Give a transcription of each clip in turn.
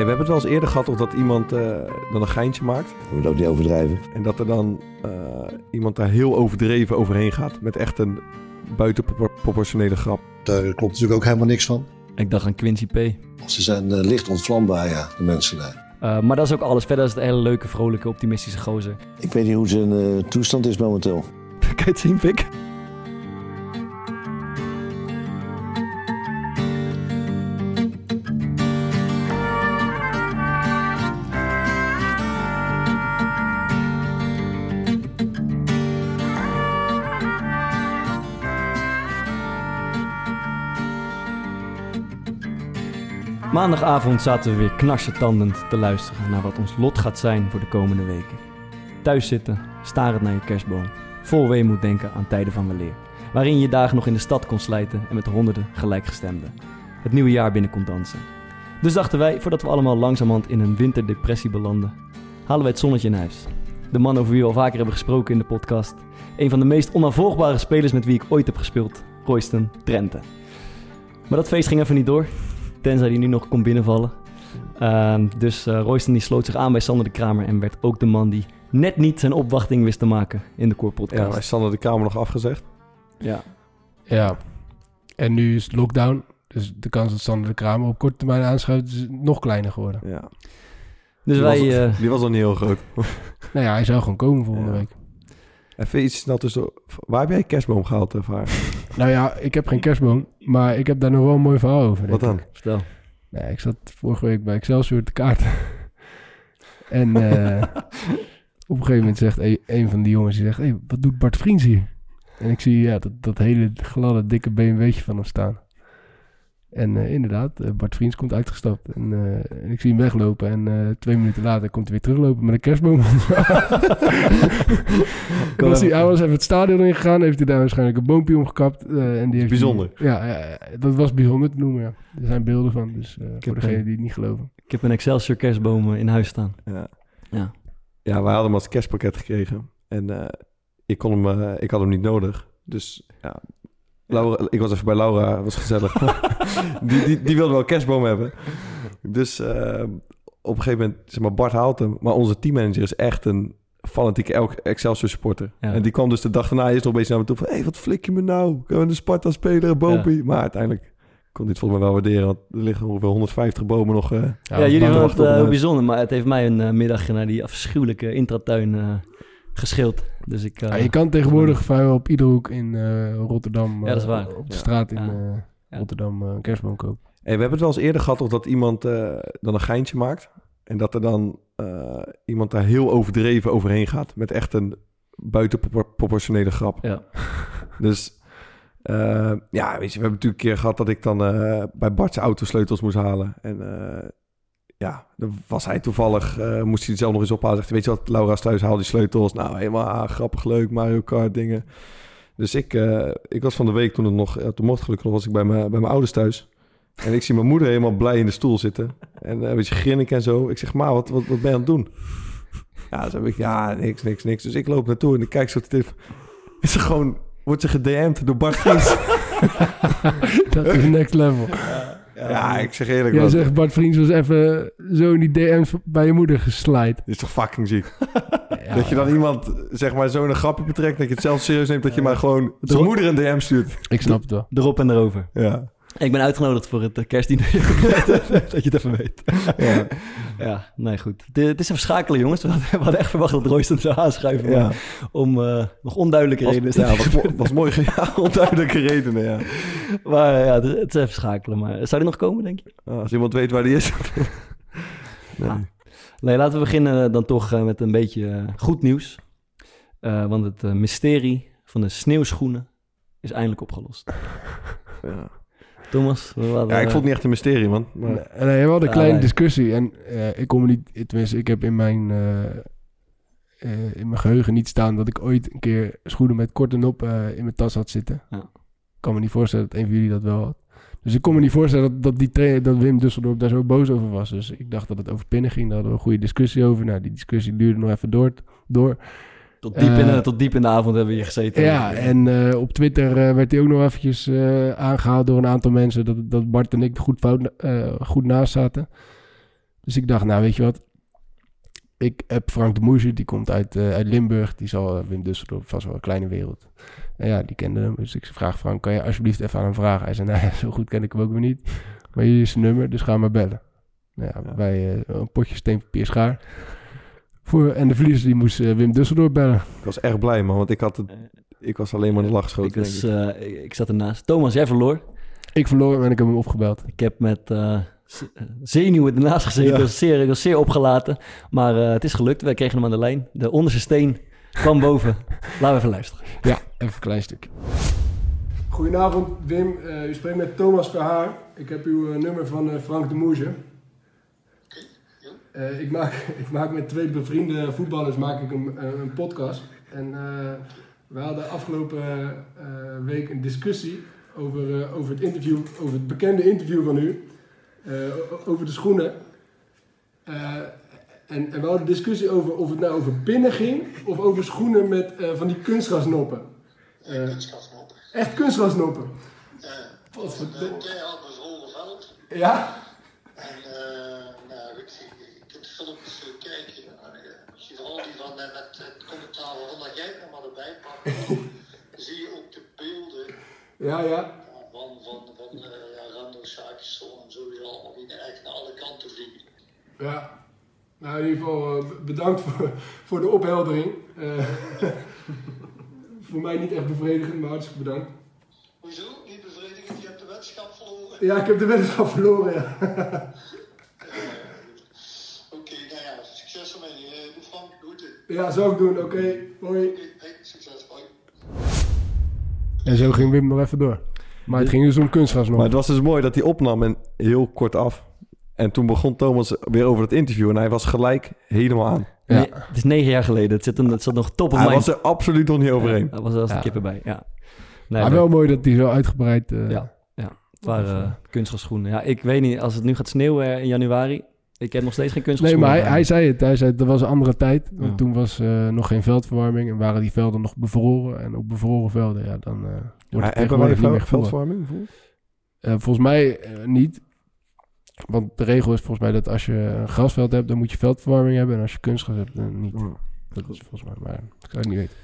Hey, we hebben het wel eens eerder gehad of dat iemand dan een geintje maakt. We moeten ook niet overdrijven. En dat er dan iemand daar heel overdreven overheen gaat. Met echt een buitenproportionele grap. Daar klopt natuurlijk ook helemaal niks van. Ik dacht aan Quincy P. Ze zijn licht ontvlambaar, ja, de mensen daar. Maar dat is ook alles. Verder is het een hele leuke, vrolijke, optimistische gozer. Ik weet niet hoe zijn toestand is momenteel. Kan je het zien, Pik? Maandagavond zaten we weer knarsetandend te luisteren naar wat ons lot gaat zijn voor de komende weken. Thuis zitten, starend naar je kerstboom, vol weemoed denken aan tijden van weleer, waarin je dagen nog in de stad kon slijten en met honderden gelijkgestemden. Het nieuwe jaar binnen kon dansen. Dus dachten wij, voordat we allemaal langzamerhand in een winterdepressie belanden, halen wij het zonnetje in huis. De man over wie we al vaker hebben gesproken in de podcast, een van de meest onafvolgbare spelers met wie ik ooit heb gespeeld, Royston Drenthe. Maar dat feest ging even niet door. Tenzij die nu nog kon binnenvallen. Dus Royston die sloot zich aan bij Sander de Kramer. En werd ook de man die net niet zijn opwachting wist te maken in de Cor Podcast. Ja, maar is Sander de Kramer nog afgezegd? Ja. En nu is het lockdown. Dus de kans dat Sander de Kramer op korte termijn aanschuift is nog kleiner geworden. Ja. Dus die was al niet heel groot. Nou ja, hij zou gewoon komen volgende week. Even iets snel tussen. Waar heb jij kerstboom gehaald, Vaar? Nou ja, ik heb geen kerstboom, maar ik heb daar nog wel een mooi verhaal over. Wat dan? Vertel. Nou, ik zat vorige week bij Excelsior te kaarten. En op een gegeven moment zegt een van die jongens, die zegt, hey, wat doet Bart Vriens hier? En ik zie dat hele gladde, dikke BMW'tje van hem staan. En inderdaad, Bart Vriens komt uitgestapt. En ik zie hem weglopen. En 2 minuten later komt hij weer teruglopen met een kerstboom. Hij was even het stadion ingegaan. Heeft hij daar waarschijnlijk een boompje omgekapt. En die heeft bijzonder. Dat was bijzonder te noemen. Ja. Er zijn beelden van. Dus voor degenen die het niet geloven. Ik heb een Excelsior kerstboom in huis staan. Ja, wij hadden hem als kerstpakket gekregen. En ik had hem niet nodig. Dus ja... Laura, ik was even bij Laura, dat was gezellig. die wilde wel een kerstboom hebben. Dus op een gegeven moment, zeg maar, Bart haalt hem. Maar onze teammanager is echt een fanatieke Excelsior supporter. Ja. En die kwam dus de dag daarna eerst nog een beetje naar me toe van... hey, wat flik je me nou? Kunnen we de Sparta spelen, boompie? Ja. Maar uiteindelijk kon dit volgens mij wel waarderen. Want er liggen ongeveer 150 bomen nog. Jullie vonden het heel bijzonder. Maar het heeft mij een middagje naar die afschuwelijke intratuin... geschild. Dus ik, je kan tegenwoordig vrijwel op iedere hoek in Rotterdam... dat is waar. Op de straat in Rotterdam een kerstboom kopen. Hey, we hebben het wel eens eerder gehad of dat iemand dan een geintje maakt... en dat er dan iemand daar heel overdreven overheen gaat... met echt een buitenproportionele grap. Ja. Dus weet je, we hebben natuurlijk een keer gehad... dat ik dan bij Bart's autosleutels moest halen... en dan was hij toevallig, moest hij het zelf nog eens ophalen. Zegt, weet je wat, Laura's thuis, haal die sleutels. Nou, helemaal grappig, leuk, Mario Kart dingen. Dus ik was van de week, toen het nog, toen mocht gelukkig nog, was ik bij mijn ouders thuis. En ik zie mijn moeder helemaal blij in de stoel zitten. En een beetje grinnik en zo. Ik zeg, ma, wat ben je aan het doen? Ja, zo heb ik, niks. Dus ik loop naartoe en ik kijk zo, wordt ze gedm'd door Bart Vriens. Dat is next level. Ja, ik zeg eerlijk. Jij zegt, Bart Vriens was even zo in die DM's bij je moeder geslide. Dit is toch fucking ziek? Dat je dan iemand, zeg maar, zo'n grapje betrekt... dat je het zelf serieus neemt, dat je maar gewoon... zijn moeder een DM stuurt. Ik snap het wel. Erop en erover. Ja. Ik ben uitgenodigd voor het kerstdiner. Dat je het even weet. Ja, nee, goed. Het is even schakelen, jongens. We hadden echt verwacht dat Royston zou aanschuiven. Ja. Om nog onduidelijke redenen. Ja, was mooi. Ja, onduidelijke redenen, ja. Maar ja, het is even schakelen. Maar zou die nog komen, denk je? Oh, als iemand weet waar die is. Nee. Ja. Nee, laten we beginnen dan toch met een beetje goed nieuws. Want het mysterie van de sneeuwschoenen is eindelijk opgelost. Ja. Thomas? Ik vond het niet echt een mysterie, man. Maar... Nee, we hadden een kleine discussie. En ik kom niet... Tenminste, ik heb in mijn geheugen niet staan... dat ik ooit een keer schoenen met korte nop in mijn tas had zitten. Ja. Ik kan me niet voorstellen dat een van jullie dat wel had. Dus ik kon me niet voorstellen dat Wim Dusseldorp daar zo boos over was. Dus ik dacht dat het over pinnen ging. Daar hadden we een goede discussie over. Nou, die discussie duurde nog even door. Tot diep in de avond hebben we hier gezeten. Ja, en op Twitter werd hij ook nog eventjes aangehaald door een aantal mensen... dat Bart en ik goed naast zaten. Dus ik dacht, nou weet je wat, ik heb Frank de Moesje, die komt uit Limburg. Die zal Wim Dusseldorp, vast wel een kleine wereld. En ja, die kende hem. Dus ik vraag Frank, kan je alsjeblieft even aan hem vragen? Hij zei, nou ja, zo goed ken ik hem ook weer niet. Maar hier is zijn nummer, dus ga maar bellen. Nou ja, bij een potje steen, papier, schaar. En de verliezer die moest Wim Dusseldorp bellen. Ik was erg blij, man, want ik was alleen maar in de lach geschoten. Ik zat ernaast. Thomas, jij verloor? Ik verloor en ik heb hem opgebeld. Ik heb met... zenuwen ernaast gezeten. Ja. Ik was zeer opgelaten. Maar het is gelukt. Wij kregen hem aan de lijn. De onderste steen kwam boven. Laten we even luisteren. Ja, even een klein stuk. Goedenavond, Wim. U spreekt met Thomas Verhaar. Ik heb uw nummer van Frank de Moesje. Ik maak met twee bevriende voetballers een podcast. En we hadden afgelopen week een discussie over het bekende interview van u. Over de schoenen. En we hadden discussie over of het nou over pinnen ging of over schoenen met van die kunstgrasnoppen. Kunstgrasnoppen. Echt kunstgrasnoppen. Wat voor jij had dus Rolderveld. Ja. En nou, ik heb de filmpjes gekeken. Ik zie vooral die van met het commentaar dat jij het maar erbij pakt. Dan zie je ook de beelden. Ja, ja. Van Rando Chakisson en zo weer allemaal die echt naar alle kanten vliegen. Ja, nou in ieder geval bedankt voor de opheldering. Voor mij niet echt bevredigend, maar hartstikke bedankt. Hoezo? Niet bevredigend? Je hebt de weddenschap verloren. Ja, ik heb de weddenschap verloren, ja. Oké, nou ja, succes ermee. Doe Frank de groeten. Ja, zou ik doen. Oké, hoi. Hey, succes, hoi. En zo ging Wim nog even door. Maar het ging dus om kunstgras nog. Maar het was dus mooi dat hij opnam en heel kort af. En toen begon Thomas weer over het interview. En hij was gelijk helemaal aan. Ja. Nee, het is 9 jaar geleden. Het zat nog top op mijn... Hij was er absoluut nog niet overheen. Hij was er als de kippen bij, ja. Nee, maar wel mooi dat hij zo uitgebreid... Ja, het waren kunstgrasschoenen. Ja, ik weet niet, als het nu gaat sneeuwen in januari... Ik heb nog steeds geen kunstgrasschoenen. Nee, maar hij zei het, er was een andere tijd. Want toen was nog geen veldverwarming en waren die velden nog bevroren. En op bevroren velden, ja, dan wordt het tegenwoordig niet meer veldverwarming? Volgens mij niet. Want de regel is volgens mij dat als je een grasveld hebt, dan moet je veldverwarming hebben. En als je kunstgras hebt, dan niet. Oh, dat is volgens mij, maar ik zou het niet weten.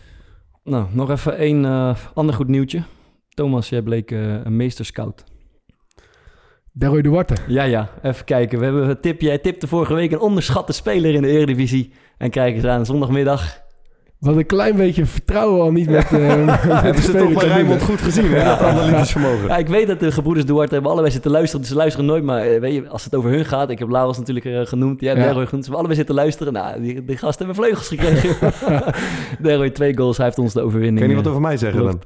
Nou, nog even één ander goed nieuwtje. Thomas, jij bleek een meesterscout. Deroy Duarte. Ja. Even kijken. We hebben een tip. Jij tipte vorige week een onderschatte speler in de Eredivisie. En kijk eens aan, zondagmiddag. Wat een klein beetje vertrouwen al niet met, met de speler. Toch Rijnmond goed gezien, hè? Dat analytisch vermogen. Ja, ik weet dat de gebroeders Duarte hebben allebei zitten luisteren. Dus ze luisteren nooit, maar weet je, als het over hun gaat... Ik heb Laawas natuurlijk genoemd. Jij hebt Deroy genoemd. Ze hebben allebei zitten luisteren. Nou, die gasten hebben vleugels gekregen. Deroy 2 goals. Hij heeft ons de overwinning. Kan je wat over mij zeggen dan?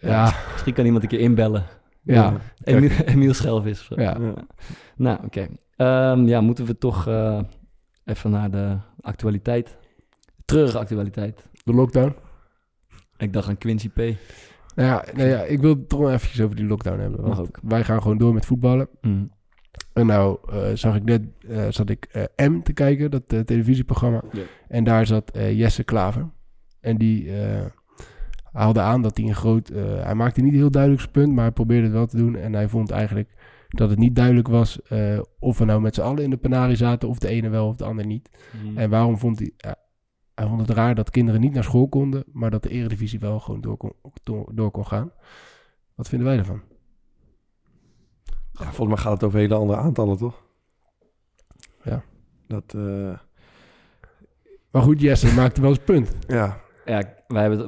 Ja. Misschien kan iemand een keer inbellen. Ja. Emiel Schelvis of zo. Ja. Nou, oké. Moeten we toch even naar de actualiteit. Treurige actualiteit. De lockdown. Ik dacht aan Quincy P. Nou ja, ik wil toch even over die lockdown hebben. Want mag ook. Wij gaan gewoon door met voetballen. Mm. En nou zat ik net M te kijken, dat televisieprogramma. Ja. En daar zat Jesse Klaver. En die... haalde aan dat hij een groot... hij maakte niet heel duidelijk zijn punt, maar hij probeerde het wel te doen. En hij vond eigenlijk dat het niet duidelijk was... of we nou met z'n allen in de penarie zaten... of de ene wel of de ander niet. Mm. En waarom vond hij... hij vond het raar dat kinderen niet naar school konden... maar dat de Eredivisie wel gewoon door kon gaan. Wat vinden wij daarvan? Ja, volgens mij gaat het over hele andere aantallen, toch? Ja. Dat... Maar goed, Jesse maakte wel eens punt. Ja. Ja,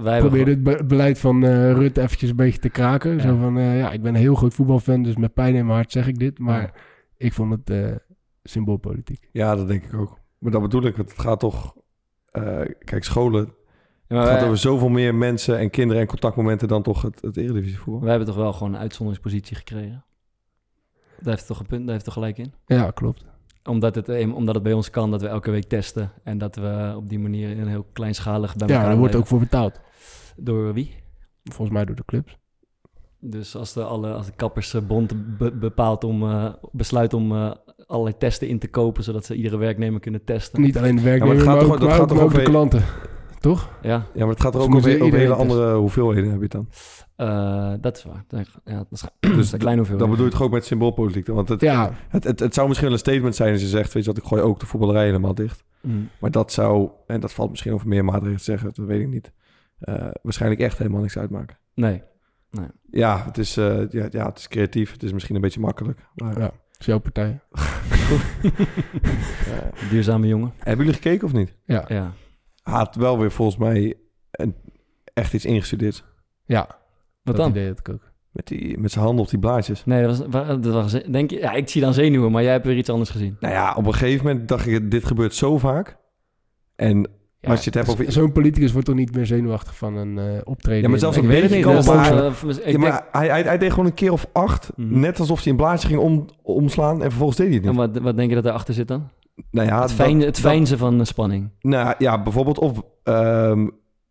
wij probeerden het beleid van Rutte eventjes een beetje te kraken. Ja. Zo van, ik ben een heel groot voetbalfan, dus met pijn in mijn hart zeg ik dit. Maar ik vond het symboolpolitiek. Ja, dat denk ik ook. Maar dat bedoel ik, want het gaat toch... kijk, scholen... Ja, maar het gaat over zoveel meer mensen en kinderen en contactmomenten dan toch het Eredivisie voetbal. Wij hebben toch wel gewoon een uitzonderingspositie gekregen? Daar heeft toch een punt, daar heeft toch gelijk in? Ja, klopt. Omdat het bij ons kan dat we elke week testen. En dat we op die manier in een heel kleinschalig... bij elkaar daar wordt ook voor betaald. Door wie? Volgens mij door de clubs. Dus als de kappersbond bepaalt besluit om allerlei testen in te kopen... zodat ze iedere werknemer kunnen testen. Niet alleen de werknemer, maar ook de klanten. Toch? Ja. Ja, maar het gaat er dus ook over hele andere hoeveelheden, heb je dan. Dat is waar. Ja, dus een kleine hoeveelheid. Dan bedoel je het ook met symboolpolitiek. Want het zou misschien wel een statement zijn als je zegt, weet je wat, ik gooi ook de voetballerij helemaal dicht. Mm. Maar dat zou, en dat valt misschien over meer maatregelen te zeggen, dat weet ik niet. Waarschijnlijk echt helemaal niks uitmaken. Nee. Ja, het is, het is creatief. Het is misschien een beetje makkelijk. Maar... Ja, is jouw partij. Duurzame jongen. Hebben jullie gekeken of niet? Ja. Had wel weer volgens mij echt iets ingestudeerd. Ja. Wat dan? Idee had ik ook. Met zijn handen op die blaadjes. Nee, dat was denk je. Ja, ik zie dan zenuwen, maar jij hebt weer iets anders gezien. Nou ja, op een gegeven moment dacht ik, dit gebeurt zo vaak. En... Ja, als je het hebt over... Zo'n politicus wordt toch niet meer zenuwachtig van een optreden? Ja, maar zelfs een beetje kan hij deed gewoon een keer of 8. Mm-hmm. Net alsof hij een blaadje ging omslaan en vervolgens deed hij het niet. En wat denk je dat daarachter zit dan? Nou ja, het fijnzen van spanning. Nou ja, bijvoorbeeld of...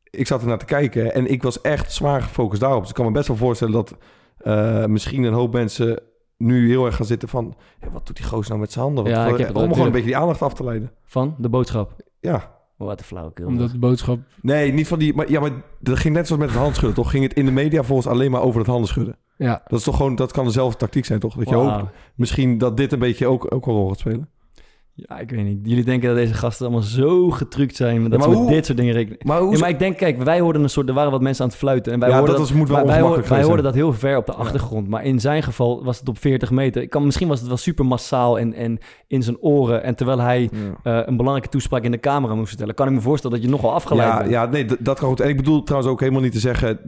ik zat ernaar te kijken en ik was echt zwaar gefocust daarop. Dus ik kan me best wel voorstellen dat misschien een hoop mensen nu heel erg gaan zitten van... Hey, wat doet die gozer nou met zijn handen? Ja, om gewoon een beetje die aandacht af te leiden. Van de boodschap? Ja. Wat een flauwekul. Omdat de boodschap... Nee, niet van die... Maar dat ging net zoals met het handschudden, toch? Ging het in de media volgens alleen maar over het handschudden. Ja. Dat is toch gewoon... Dat kan dezelfde tactiek zijn, toch? Dat je ook... Misschien dat dit een beetje ook een rol gaat spelen. Ja, ik weet niet. Jullie denken dat deze gasten allemaal zo getrukt zijn... dat ze met dit soort dingen rekenen. Maar ik denk, kijk, wij hoorden een soort... Er waren wat mensen aan het fluiten. En wij hoorden wij hoorden dat heel ver op de achtergrond. Ja. Maar in zijn geval was het op 40 meter. Misschien was het wel super massaal en in zijn oren. En terwijl hij een belangrijke toespraak in de camera moest vertellen... kan ik me voorstellen dat je nogal afgeleid bent. Ja, nee, dat kan goed. En ik bedoel trouwens ook helemaal niet te zeggen...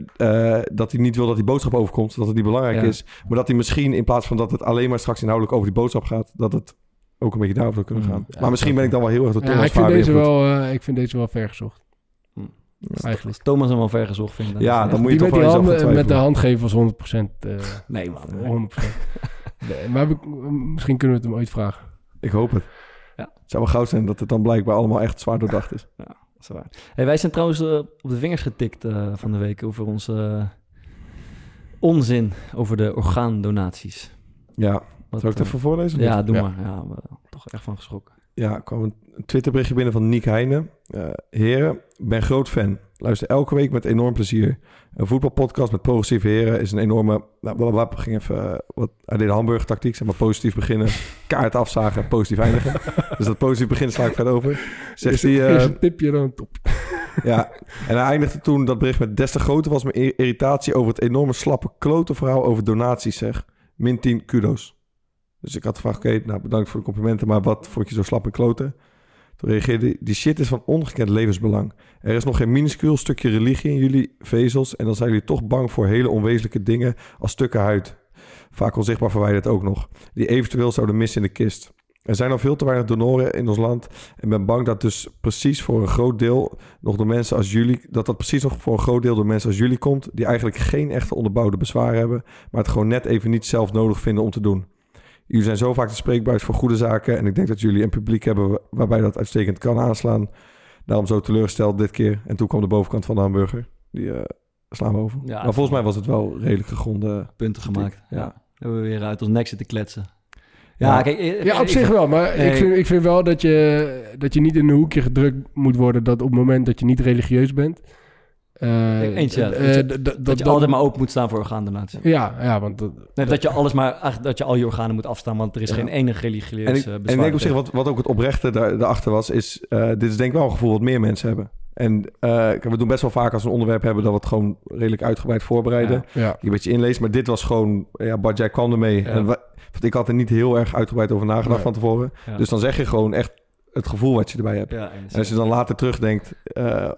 dat hij niet wil dat die boodschap overkomt. Dat het niet belangrijk is. Maar dat hij misschien, in plaats van dat het alleen maar straks inhoudelijk over die boodschap gaat... dat het... ook een beetje daarover kunnen gaan. Ja, maar misschien ben ik dan wel heel erg door Thomas ik vind deze wel vergezocht. Eigenlijk. Thomas hem wel vergezocht vindt. Ja, dan moet je toch wel eens met de handgevers 100%. Nee, man. 100%. Nee, maar misschien kunnen we het hem ooit vragen. Ik hoop het. Ja. Het zou wel goud zijn dat het dan blijkbaar allemaal echt zwaar doordacht is. Ja, dat is waar. Hey, wij zijn trouwens op de vingers getikt van de week... over onze onzin over de orgaandonaties. Ja. Wat, zal ik het even voorlezen? Ja, doe maar. Ja, maar toch echt van geschrokken. Ja, er kwam een Twitterberichtje binnen van Nick Heijnen. Heren, ben groot fan. Luister elke week met enorm plezier. Een voetbalpodcast met progressieve heren is een enorme... ging even wat... Hij deed de hamburgertactiek, zeg maar positief beginnen. Kaart afzagen, positief eindigen. Dus dat positief beginnen sla ik verder over. Zegt hij... Eerst een tipje, dan een top. Ja, en hij eindigde toen dat bericht met... Des te groter was mijn irritatie over het enorme slappe klote verhaal over donaties, zeg. Min 10 kudo's. Dus ik had gevraagd, bedankt voor de complimenten... maar wat vond je zo slap en kloten? Toen reageerde hij, die shit is van ongekend levensbelang. Er is nog geen minuscuul stukje religie in jullie vezels... en dan zijn jullie toch bang voor hele onwezenlijke dingen... als stukken huid. Vaak onzichtbaar verwijderd ook nog. Die eventueel zouden missen in de kist. Er zijn al veel te weinig donoren in ons land... en ben bang dat dus precies voor een groot deel... nog door mensen als jullie... dat precies nog voor een groot deel door mensen als jullie komt... die eigenlijk geen echte onderbouwde bezwaar hebben... maar het gewoon net even niet zelf nodig vinden om te doen. Jullie zijn zo vaak de spreekbuis voor goede zaken... en ik denk dat jullie een publiek hebben waarbij dat uitstekend kan aanslaan. Daarom zo teleurgesteld dit keer. En toen kwam de bovenkant van de hamburger. Die slaan we over. Ja, maar volgens mij was het wel redelijk gegronde... Punten gemaakt. Ja. Hebben we weer uit ons nek zitten kletsen. Ja, kijk, op zich wel. Maar ik vind wel dat je niet in een hoekje gedrukt moet worden... dat op het moment dat je niet religieus bent... dat je altijd maar open moet staan voor orgaandonatie. Ja, want... dat je al je organen moet afstaan... want er is geen enige religieus bezwaar. En ik denk op zich, wat ook het oprechte daarachter was... is, dit is denk ik wel een gevoel wat meer mensen hebben. En we doen best wel vaak als we een onderwerp hebben... dat we het gewoon redelijk uitgebreid voorbereiden. Ja. Een beetje inlezen, maar dit was gewoon... Bart, jij kwam ermee. Ja. Want ik had er niet heel erg uitgebreid over nagedacht van tevoren. Ja. Dus dan zeg je gewoon echt het gevoel wat je erbij hebt. Ja, en als je dan later terugdenkt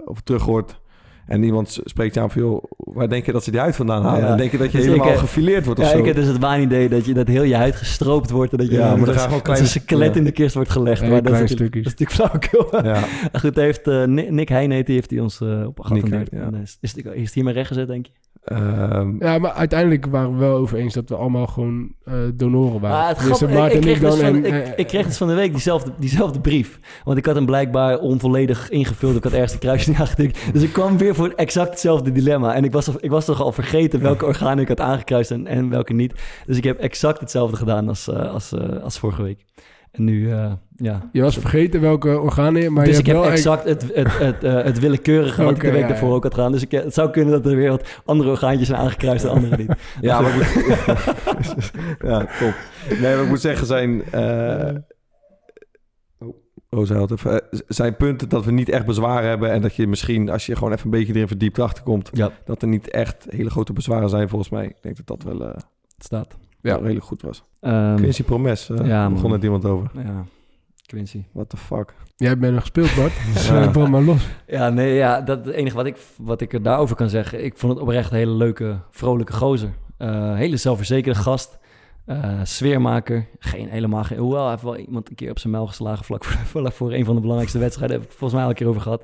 of terughoort... En iemand spreekt je aan van, joh, waar denk je dat ze die huid vandaan halen? Ja. Dan denk je dat je helemaal gefileerd wordt of zo. Ja, ik heb dus het waanidee dat heel je huid gestroopt wordt... en dat je een skelet in de kist wordt gelegd. Ja, maar dat is natuurlijk flauwekul. Ja. Goed, Nick Heijnen heeft hij ons op 38. Ja. Is hij maar rechtgezet, denk je? Maar uiteindelijk waren we wel over eens... dat we allemaal gewoon donoren waren. Ik kreeg dus van de week diezelfde brief. Want ik had hem blijkbaar onvolledig ingevuld. Ik had ergens een kruisje niet aangetikt. Dus ik kwam weer voor exact hetzelfde dilemma. En ik was toch al vergeten welke organen ik had aangekruist en welke niet. Dus ik heb exact hetzelfde gedaan als vorige week. En nu, ja. Je was vergeten welke organen, maar dus je hebt wel... Dus ik heb exact het willekeurige wat ik de week daarvoor ook had gedaan. Dus het zou kunnen dat er weer wat andere orgaantjes zijn aangekruist en andere niet. Ja, maar ja, top. Nee, maar ik moet zeggen, zijn... zijn punten dat we niet echt bezwaar hebben... en dat je misschien, als je gewoon even een beetje erin verdiept achterkomt... Ja. Dat er niet echt hele grote bezwaren zijn volgens mij. Ik denk dat dat wel... het staat. Ja, redelijk goed was. Quincy Promes, begon net iemand over. Ja, Quincy. What the fuck? Jij bent nog gespeeld, Bart. Dus brand maar los. Ja, nee, ja, dat het enige wat ik er daarover kan zeggen. Ik vond het oprecht een hele leuke, vrolijke gozer. Hele zelfverzekerde gast. Sfeermaker. Helemaal geen... Hoewel, hij heeft wel iemand een keer op zijn muil geslagen... vlak voor een van de belangrijkste wedstrijden. Daar heb ik volgens mij al een keer over gehad.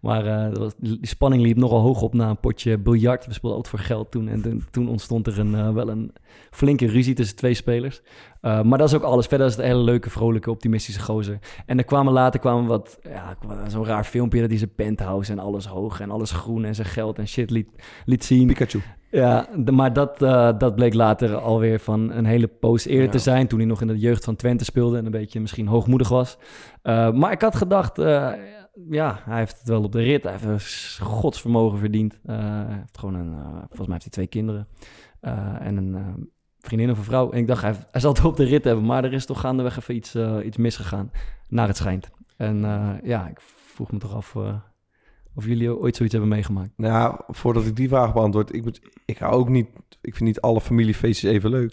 Maar die spanning liep nogal hoog op na een potje biljart. We speelden altijd voor geld toen. En toen ontstond er wel een flinke ruzie tussen twee spelers. Maar dat is ook alles. Verder is het een hele leuke, vrolijke, optimistische gozer. En er kwamen later wat... Ja, zo'n raar filmpje dat hij zijn penthouse en alles hoog... en alles groen en zijn geld en shit liet zien. Pikachu. Ja, maar dat bleek later alweer van een hele poos eerder te zijn... toen hij nog in de jeugd van Twente speelde... en een beetje misschien hoogmoedig was. Maar ik had gedacht... hij heeft het wel op de rit. Hij heeft een godsvermogen verdiend. Hij heeft gewoon volgens mij heeft hij 2 kinderen. En een vriendin of een vrouw. En ik dacht, hij zal het op de rit hebben. Maar er is toch gaandeweg even iets misgegaan. Naar het schijnt. En ik vroeg me toch af... of jullie ooit zoiets hebben meegemaakt? Nou, voordat ik die vraag beantwoord... Ik hou ook niet... Ik vind niet alle familiefeestjes even leuk.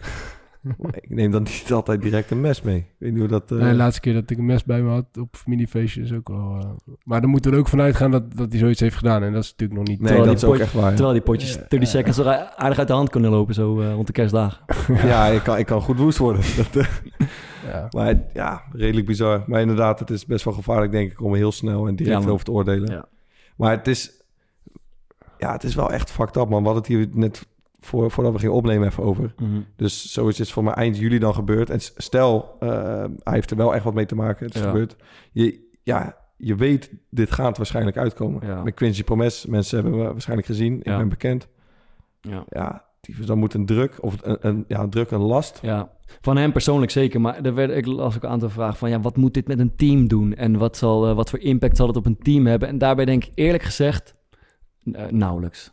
Ik neem dan niet altijd direct een mes mee. Ik weet niet hoe dat... Nee, de laatste keer dat ik een mes bij me had op familiefeestjes ook al... Maar dan moeten we er ook vanuit gaan dat hij zoiets heeft gedaan. En dat is natuurlijk nog niet... Nee, dat is ook echt waar. Terwijl die potjes 30 seconds aardig uit de hand kunnen lopen zo rond de kerstdagen. Ja, ik kan goed woest worden. Maar redelijk bizar. Maar inderdaad, het is best wel gevaarlijk denk ik om heel snel en direct over te oordelen. Ja. Maar het is wel echt fucked up, man. We hadden het hier net voordat we gingen opnemen even over. Mm-hmm. Dus zoiets is voor mij eind juli dan gebeurd. En stel, hij heeft er wel echt wat mee te maken. Het is gebeurd. Je weet, dit gaat waarschijnlijk uitkomen. Ja. Met Quincy Promes, mensen hebben we waarschijnlijk gezien. Ik ben bekend. Ja. Dan moet een druk of een last. Ja, van hem persoonlijk zeker. Maar ik las ook een aantal vragen van... wat moet dit met een team doen? En wat voor impact zal het op een team hebben? En daarbij denk ik eerlijk gezegd... nauwelijks.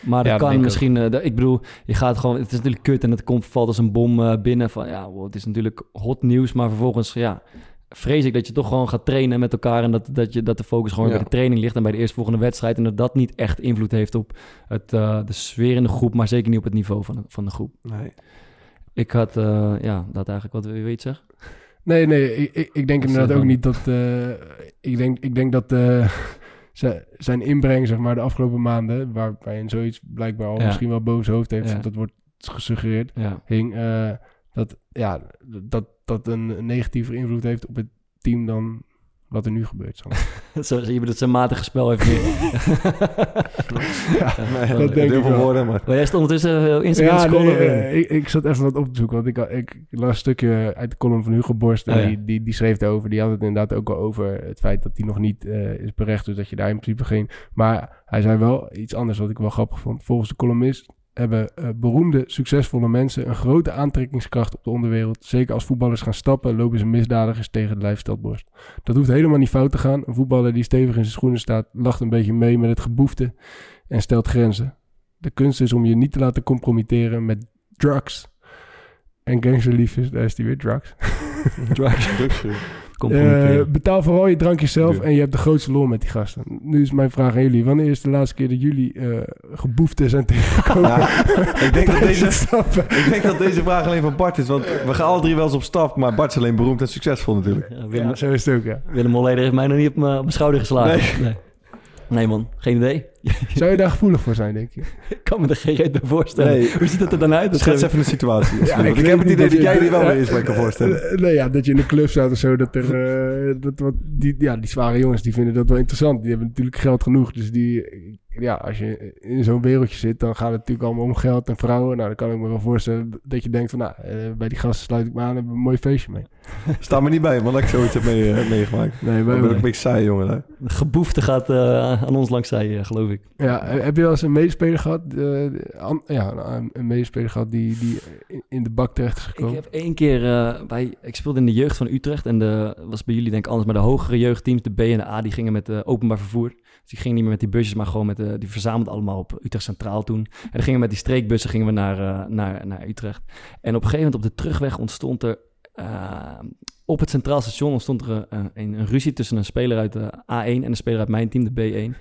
Maar dat kan misschien... ik bedoel, je gaat gewoon... Het is natuurlijk kut en het valt als een bom binnen. Van, het is natuurlijk hot nieuws. Maar vervolgens, vrees ik dat je toch gewoon gaat trainen met elkaar... en dat de focus gewoon bij de training ligt... en bij de eerstvolgende wedstrijd... en dat dat niet echt invloed heeft op de sfeer in de groep... maar zeker niet op het niveau van de groep. Nee. Ik had dat eigenlijk wat wil je zeggen. Nee, ik denk inderdaad ook niet dat... ik denk dat zijn inbreng, zeg maar, de afgelopen maanden... waarbij je zoiets blijkbaar al misschien wel boven zijn hoofd heeft... dat wordt gesuggereerd, hing... Dat een negatieve invloed heeft op het team dan wat er nu gebeurt. Zo, je bedoelt zijn matige spel even meer. Dat denk ik wel. Woorden, maar jij stond ondertussen Instagram scrollen. Ik zat even wat op te zoeken, want ik las een stukje uit de column van Hugo Borst. En die schreef daarover. Die had het inderdaad ook al over het feit dat hij nog niet is berecht. Dus dat je daar in principe geen... Maar hij zei wel iets anders wat ik wel grappig vond. Volgens de columnist... hebben beroemde, succesvolle mensen een grote aantrekkingskracht op de onderwereld. Zeker als voetballers gaan stappen, lopen ze misdadigers tegen het lijf steltborst. Dat hoeft helemaal niet fout te gaan. Een voetballer die stevig in zijn schoenen staat, lacht een beetje mee met het geboefte en stelt grenzen. De kunst is om je niet te laten compromitteren met drugs. En gangsterliefjes, daar is die weer, drugs. Betaal vooral je drankjes zelf en je hebt de grootste lol met die gasten. Nu is mijn vraag aan jullie. Wanneer is de laatste keer dat jullie geboefte zijn tegengekomen? Ik denk dat deze vraag alleen van Bart is. Want we gaan alle drie wel eens op stap. Maar Bart is alleen beroemd en succesvol natuurlijk. Ja, zo is het ook, Willem Holleder heeft mij nog niet op mijn schouder geslagen. Nee, man. Geen idee. Zou je daar gevoelig voor zijn, denk je? Ik kan me er geen reet bij voorstellen. Nee. Hoe ziet dat er dan uit? Schets even een situatie. Ik heb het idee dat jij er wel weer eens bij kan voorstellen. Nee, dat je in een club staat of zo. Dat er die zware jongens die vinden dat wel interessant. Die hebben natuurlijk geld genoeg. Dus die... ja, als je in zo'n wereldje zit, dan gaat het natuurlijk allemaal om geld en vrouwen. Nou, dan kan ik me wel voorstellen dat je denkt van, nou, bij die gasten sluit ik me aan en hebben we een mooi feestje mee. Sta me niet bij, want ik zoiets heb meegemaakt. Nee, ben ook een beetje saai, jongen. Hè? De geboefte gaat aan ons langs zij, geloof ik. Ja, heb je wel eens een medespeler gehad? Een medespeler gehad die in de bak terecht is gekomen? Ik heb één keer, ik speelde in de jeugd van Utrecht en was bij jullie denk ik anders, maar de hogere jeugdteams, de B en de A, die gingen met openbaar vervoer. Dus die gingen niet meer met die busjes, maar gewoon met die verzamelden allemaal op Utrecht Centraal toen. En dan gingen we met die streekbussen naar Utrecht. En op een gegeven moment op de terugweg ontstond er op het Centraal Station een ruzie tussen een speler uit de A1 en een speler uit mijn team, de B1.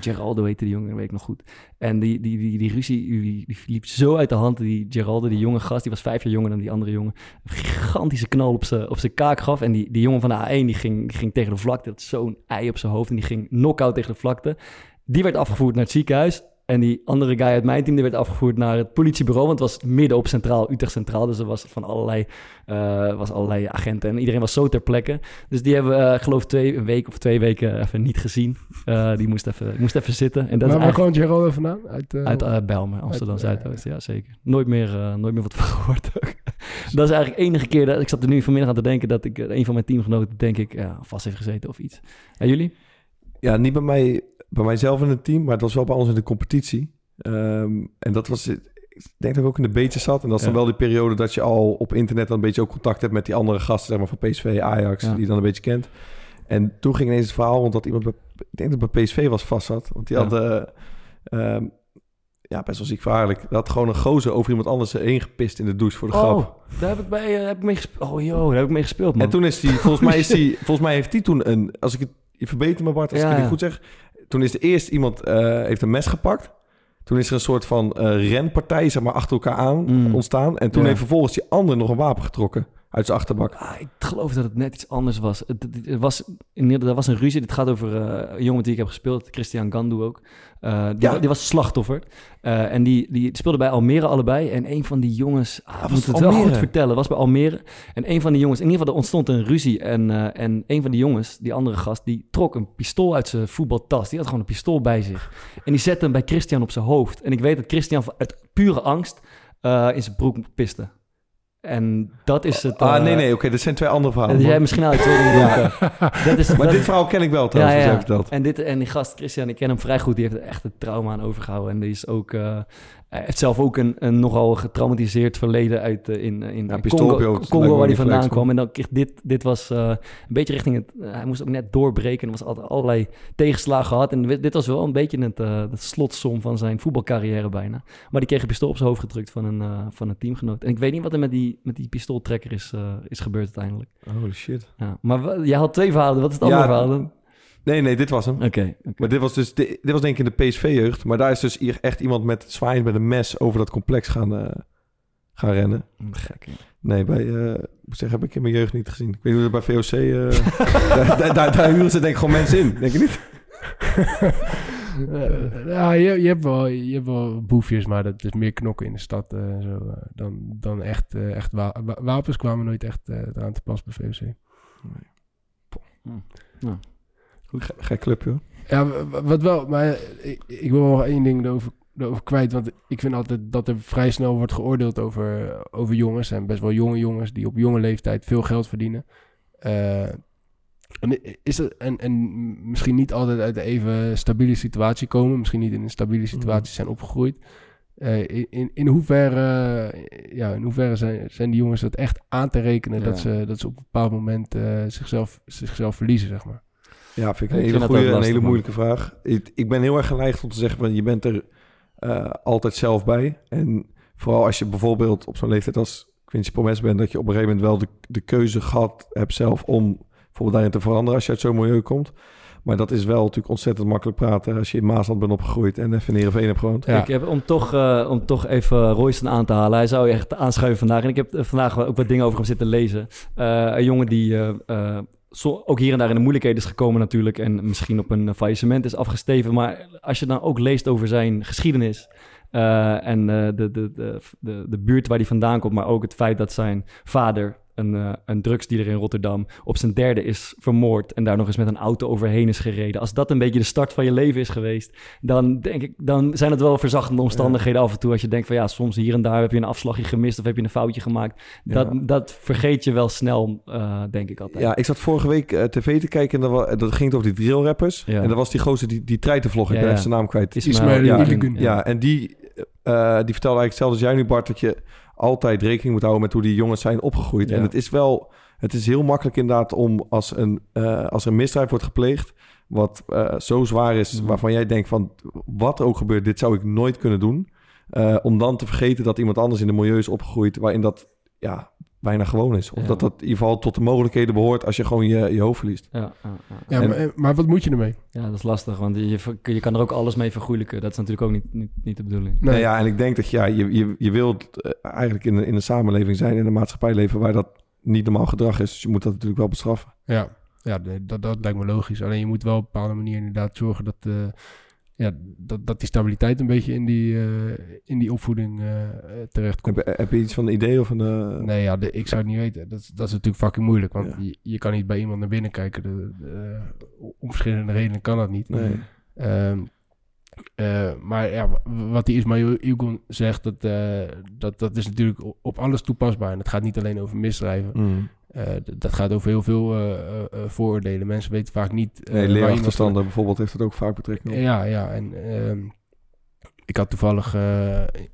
Geraldo heette die jongen, dat weet ik nog goed. En die ruzie die liep zo uit de hand. Die Geraldo, die jonge gast, die was 5 jaar jonger dan die andere jongen. Een gigantische knal op zijn kaak gaf. En die jongen van de A1 die ging tegen de vlakte. Dat zo'n ei op zijn hoofd en die ging knock-out tegen de vlakte. Die werd afgevoerd naar het ziekenhuis. En die andere guy uit mijn team die werd afgevoerd naar het politiebureau. Want het was midden op Centraal, Utrecht Centraal. Dus er was van allerlei agenten. En iedereen was zo ter plekke. Dus die hebben we, geloof ik, een week of 2 weken even niet gezien. Die moest even zitten. En dat maar waar kwam Geraldo vandaan? Uit Bijlmer, Amsterdam, Zuidoost. Ja, zeker. Nooit meer wat van gehoord ook. Dat is eigenlijk de enige keer dat ik zat er nu vanmiddag aan te denken dat ik een van mijn teamgenoten, denk ik, vast heeft gezeten of iets. En jullie? Ja, niet bij mij. Bij mijzelf in het team, maar het was wel bij ons in de competitie. En dat was, ik denk dat ik ook in de beetje zat. En dat is dan wel die periode dat je al op internet dan een beetje ook contact hebt met die andere gasten, zeg maar, van PSV, Ajax, die je dan een beetje kent. En toen ging ineens het verhaal rond dat iemand, ik denk dat het bij PSV was, vast zat. Want die had, best wel ziek verhaarlijk. Dat had gewoon een gozer over iemand anders heen gepist in de douche voor de grap. Daar heb ik mee gespeeld. Oh joh, daar heb ik mee gespeeld, man. En toen is die, volgens mij heeft die toen een, als ik het, je verbeter me Bart, als ik het niet goed zeg. Toen is er eerst iemand heeft een mes gepakt. Toen is er een soort van renpartij, zeg maar, achter elkaar aan ontstaan. En toen heeft vervolgens die ander nog een wapen getrokken uit zijn achterbak. Ah, ik geloof dat het net iets anders was. Er was een ruzie. Dit gaat over een jongen die ik heb gespeeld. Christian Gandu ook. Die was slachtoffer. En die speelde bij Almere allebei. En een van die jongens... Ah, moet het wel goed vertellen. Was bij Almere. En een van die jongens... In ieder geval, er ontstond een ruzie. En een van die jongens, die andere gast... Die trok een pistool uit zijn voetbaltas. Die had gewoon een pistool bij zich. En die zette hem bij Christian op zijn hoofd. En ik weet dat Christian uit pure angst... in zijn broek piste. En dat is het... oké, dat zijn 2 andere verhalen. Die jij misschien uit dat is, maar dat dit is... verhaal ken ik wel trouwens, als je vertelt. En die gast, Christian, ik ken hem vrij goed. Die heeft er echt een trauma aan overgehouden. En die is ook... Hij heeft zelf ook een nogal getraumatiseerd verleden uit in Congo waar hij vandaan kwam. En dan dit was een beetje richting het... Hij moest ook net doorbreken. Er was altijd allerlei tegenslagen gehad. En dit was wel een beetje het slotsom van zijn voetbalcarrière bijna. Maar die kreeg een pistool op zijn hoofd gedrukt van een teamgenoot. En ik weet niet wat er met die pistooltrekker is gebeurd uiteindelijk. Holy shit. Ja, maar jij had 2 verhalen. Wat is het andere verhaal? Nee, dit was hem. Okay. Maar dit was denk ik in de PSV-jeugd. Maar daar is dus hier echt iemand met zwaaiend met een mes over dat complex gaan rennen. Gek, hè? Nee, heb ik in mijn jeugd niet gezien. Ik weet niet hoe dat bij VOC... daar huren ze denk ik gewoon mensen in. Denk je niet? Je hebt wel boefjes, maar dat is meer knokken in de stad. Dan echt wapens kwamen nooit echt eraan te pas bij VOC. Nee. Gek club, joh. Ja, wat wel. Maar ik wil nog 1 ding erover kwijt. Want ik vind altijd dat er vrij snel wordt geoordeeld over jongens. En best wel jonge jongens die op jonge leeftijd veel geld verdienen. En misschien niet altijd uit een even stabiele situatie komen. Misschien niet in een stabiele situatie zijn opgegroeid. In hoeverre zijn die jongens dat echt aan te rekenen... Ja. Dat ze op een bepaald moment zichzelf verliezen, zeg maar. Ja, vind ik een hele goede en hele moeilijke vraag. Ik ben heel erg geneigd om te zeggen, van je bent er altijd zelf bij. En vooral als je bijvoorbeeld op zo'n leeftijd als Quincy Promes bent... dat je op een gegeven moment wel de keuze gehad hebt zelf... om bijvoorbeeld daarin te veranderen als je uit zo'n milieu komt. Maar dat is wel natuurlijk ontzettend makkelijk praten... als je in Maasland bent opgegroeid en even in Heerenveen hebt gewoond. Ja. Ik heb, om toch even Royston aan te halen... hij zou je echt aanschuiven vandaag. En ik heb vandaag ook wat dingen over hem zitten lezen. Een jongen die... ook hier en daar in de moeilijkheden is gekomen natuurlijk... en misschien op een faillissement is afgesteven... maar als je dan ook leest over zijn geschiedenis... en de buurt waar hij vandaan komt... maar ook het feit dat zijn vader een drugsdealer in Rotterdam op zijn derde is vermoord en daar nog eens met een auto overheen is gereden. Als dat een beetje de start van je leven is geweest, dan denk ik, dan zijn het wel verzachtende omstandigheden af en toe. Als je denkt van ja, soms hier en daar heb je een afslagje gemist of heb je een foutje gemaakt. Dat vergeet je wel snel, denk ik altijd. Ja, ik zat vorige week tv te kijken en dat ging het over die drillrappers. Ja. En dat was die gozer die treitenvlogger, ik ben zijn naam kwijt. En die vertelde eigenlijk zelfs als jij nu, Bart, dat je altijd rekening moet houden met hoe die jongens zijn opgegroeid. Ja. En het is wel, het is heel makkelijk inderdaad om als een misdrijf wordt gepleegd, wat zo zwaar is, waarvan jij denkt van wat ook gebeurt, dit zou ik nooit kunnen doen. Om dan te vergeten dat iemand anders in de milieu is opgegroeid, waarin dat bijna gewoon is. Of dat in ieder geval tot de mogelijkheden behoort als je gewoon je hoofd verliest. Ja. Maar wat moet je ermee? Ja, dat is lastig, want je kan er ook alles mee vergoeilijken. Dat is natuurlijk ook niet de bedoeling. Nee, ja, en ik denk dat je wilt eigenlijk in een samenleving zijn, in een maatschappij leven waar dat niet normaal gedrag is. Dus je moet dat natuurlijk wel bestraffen. Ja, dat lijkt me logisch. Alleen je moet wel op een bepaalde manier inderdaad zorgen dat dat die stabiliteit een beetje in die opvoeding terechtkomt. Heb je iets van een idee of een... Nee, ik zou het niet weten. Dat is natuurlijk fucking moeilijk, want je kan niet bij iemand naar binnen kijken. Om verschillende redenen kan dat niet. Nee. Maar wat die Ismail Ugon zegt, dat is natuurlijk op alles toepasbaar. En het gaat niet alleen over misdrijven. Dat gaat over heel veel vooroordelen. Mensen weten vaak niet... leerachterstanden bijvoorbeeld heeft dat ook vaak betrekking op. En ik had toevallig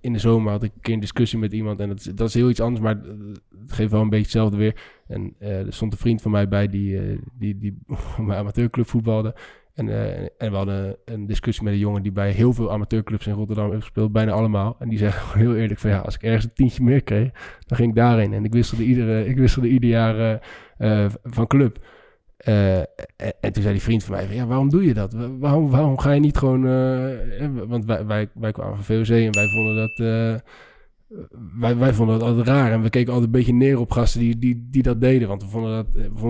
in de zomer had ik een keer een discussie met iemand. En dat is heel iets anders, maar het geeft wel een beetje hetzelfde weer. En er stond een vriend van mij bij die mijn amateurclub voetbalde. En we hadden een discussie met een jongen die bij heel veel amateurclubs in Rotterdam heeft gespeeld, bijna allemaal. En die zei gewoon heel eerlijk van als ik ergens een tientje meer kreeg, dan ging ik daarheen. En ik wisselde ieder jaar van club. En toen zei die vriend van mij van, waarom doe je dat? Waarom ga je niet gewoon... want wij kwamen van VOC en wij vonden dat... Wij vonden dat altijd raar en we keken altijd een beetje neer op gasten die dat deden. Want we vonden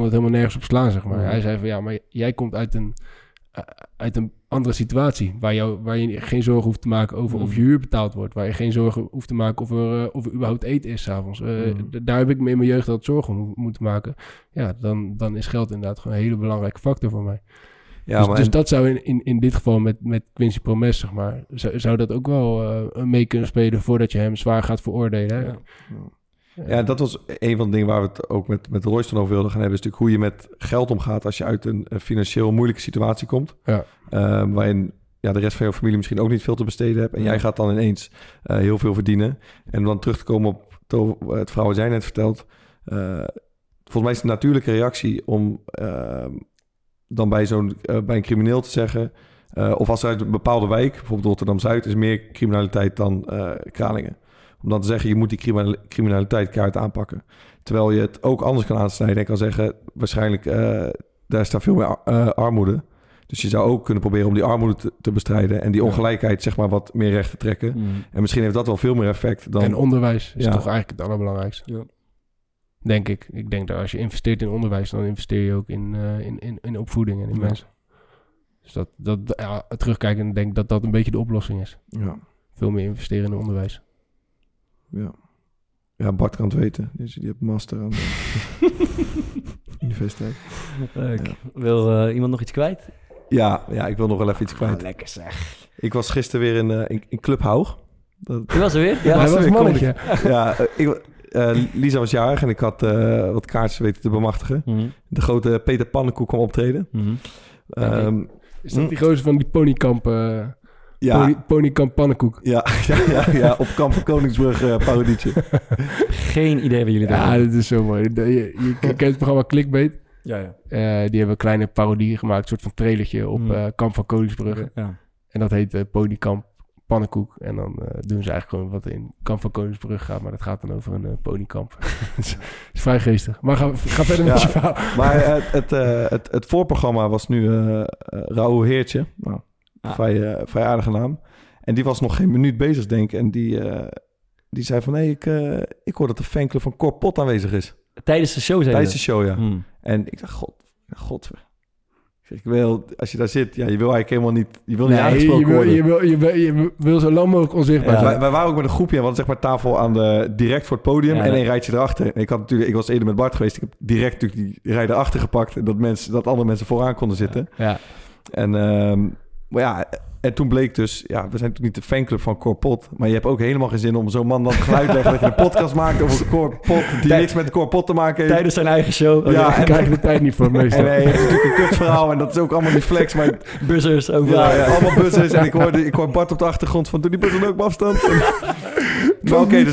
het helemaal nergens op slaan, zeg maar. Hij zei van maar jij komt uit een andere situatie. Waar je geen zorgen hoeft te maken over of je huur betaald wordt. Waar je geen zorgen hoeft te maken of er überhaupt eten is 's avonds. Daar heb ik me in mijn jeugd altijd zorgen om moeten maken. Ja, dan is geld inderdaad gewoon een hele belangrijke factor voor mij. Ja, dus dat zou in dit geval met Quincy Promes, zeg maar, zou dat ook wel mee kunnen spelen voordat je hem zwaar gaat veroordelen. Hè? Ja, dat was een van de dingen waar we het ook met Royston over wilden gaan hebben. Is natuurlijk hoe je met geld omgaat als je uit een financieel moeilijke situatie komt. Ja. Waarin de rest van je familie misschien ook niet veel te besteden hebt. En jij gaat dan ineens heel veel verdienen. En om dan terug te komen op het verhaal wat jij net vertelt. Volgens mij is het een natuurlijke reactie om... dan bij een crimineel te zeggen... of als er uit een bepaalde wijk, bijvoorbeeld Rotterdam-Zuid... is meer criminaliteit dan Kralingen. Om dan te zeggen, je moet die criminaliteit keihard aanpakken. Terwijl je het ook anders kan aansnijden en kan zeggen... waarschijnlijk, daar staat veel meer armoede. Dus je zou ook kunnen proberen om die armoede te bestrijden... en die ongelijkheid, zeg maar, wat meer recht te trekken. En misschien heeft dat wel veel meer effect dan... En onderwijs is toch eigenlijk het allerbelangrijkste. Ja. Denk ik. Ik denk dat als je investeert in onderwijs, dan investeer je ook in opvoeding en in mensen. Dus terugkijken, denk ik dat dat een beetje de oplossing is. Ja. Veel meer investeren in onderwijs. Ja. Ja, Bart kan het weten. Dus die hebt master aan de universiteit. Leuk. Ja. Wil iemand nog iets kwijt? Ja, ik wil nog wel even iets kwijt. Lekker zeg. Ik was gisteren weer in Club Haug. Je was er weer? Ja, dat was een mannetje. Lisa was jarig en ik had wat kaartjes weten te bemachtigen. De grote Peter Pannekoek kwam optreden. Is dat die gozer van die ponykamp? Ponykamp Pannekoek. Ja, op Kamp van Koningsbrug parodietje. Geen idee wat jullie daar. Ja, dat is zo mooi. Je kent het programma Clickbait. Ja. Die hebben een kleine parodie gemaakt, een soort van trailertje op Kamp van Koningsbrug. Ja. En dat heet Ponykamp Pannekoek. En dan doen ze eigenlijk gewoon wat in Kamp van Koningsbrug gaat. Maar dat gaat dan over een ponykamp. Het is vrij geestig. Maar ga verder met je verhaal. Maar het voorprogramma was nu Rauw Heertje. Nou, vrij aardige naam. En die was nog geen minuut bezig, denk ik. En die zei van... Hey, ik hoor dat de fanclub van Cor Pot aanwezig is. Tijdens de show, ja. En ik dacht, god... Ik wil, als je daar zit, ja, je wil eigenlijk helemaal niet, je wil niet aangesproken worden. Je wil zo lang mogelijk onzichtbaar zijn. Wij waren ook met een groepje, we hadden zeg maar tafel aan de, direct voor het podium en een rijtje erachter. En ik was eerder met Bart geweest, ik heb direct natuurlijk die rij erachter gepakt, dat andere mensen vooraan konden zitten. Ja. En, maar ja, en toen bleek dus, ja, we zijn natuurlijk niet de fanclub van Cor Pot, maar je hebt ook helemaal geen zin om zo'n man dan geluid te leggen dat je een podcast maakt over Cor Pot die niks met Cor Pot te maken heeft. Tijdens zijn eigen show. Ja, en krijg de tijd niet voor meestal. Nee, het is natuurlijk een kutverhaal en dat is ook allemaal die flex, maar buzzers overal. Ja, allemaal buzzers en ik hoorde Bart op de achtergrond van doe die buzzer ook op afstand. Maar oké,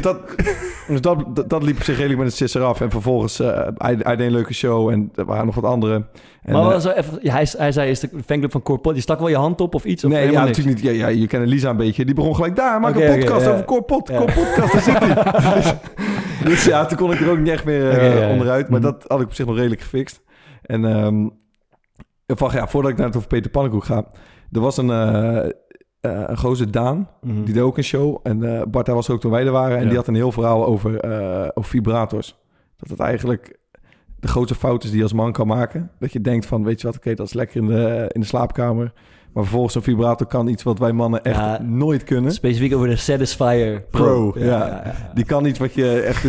dus dat liep zich redelijk met een sisser af. En vervolgens, hij deed een leuke show en er waren nog wat andere. En, maar zo even, hij zei, is de fanclub van Cor Pot, je stak wel je hand op of iets? Of nee, ja, niks? Natuurlijk niet. Ja, je kent Lisa een beetje. Die begon gelijk, daar, maak een podcast over Cor Pot. Cor Podcast, daar zit hij. Dus ja, toen kon ik er ook niet echt meer onderuit. Maar dat had ik op zich nog redelijk gefixt. En voordat ik naar het over Peter Pannekoek ga, er was een gozer Daan, die deed ook een show. En Bart, daar was ook toen wij er waren. En die had een heel verhaal over vibrators. Dat het eigenlijk de grootste fout is die je als man kan maken. Dat je denkt van, weet je wat, oké, dat is lekker in de slaapkamer. Maar vervolgens een vibrator kan iets wat wij mannen echt nooit kunnen. Specifiek over de Satisfyer Pro. Die kan iets wat je echt...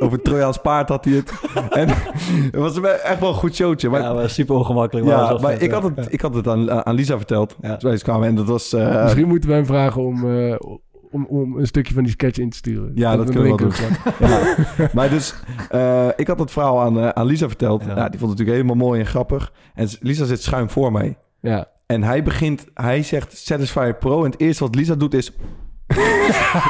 over het Trojaans paard had hij het. En het was echt wel een goed showtje. Maar, ja, maar super ongemakkelijk. Ja, maar ik had het aan Lisa verteld. Ja. Toen wij eens kwamen en dat was... Misschien moeten wij hem vragen om een stukje van die sketch in te sturen. Ja, dat kunnen we wel doen. Maar dus, ik had dat verhaal aan Lisa verteld. Ja. Die vond het natuurlijk helemaal mooi en grappig. En Lisa zit schuin voor mij. Ja. En hij zegt Satisfyer Pro. En het eerste wat Lisa doet is...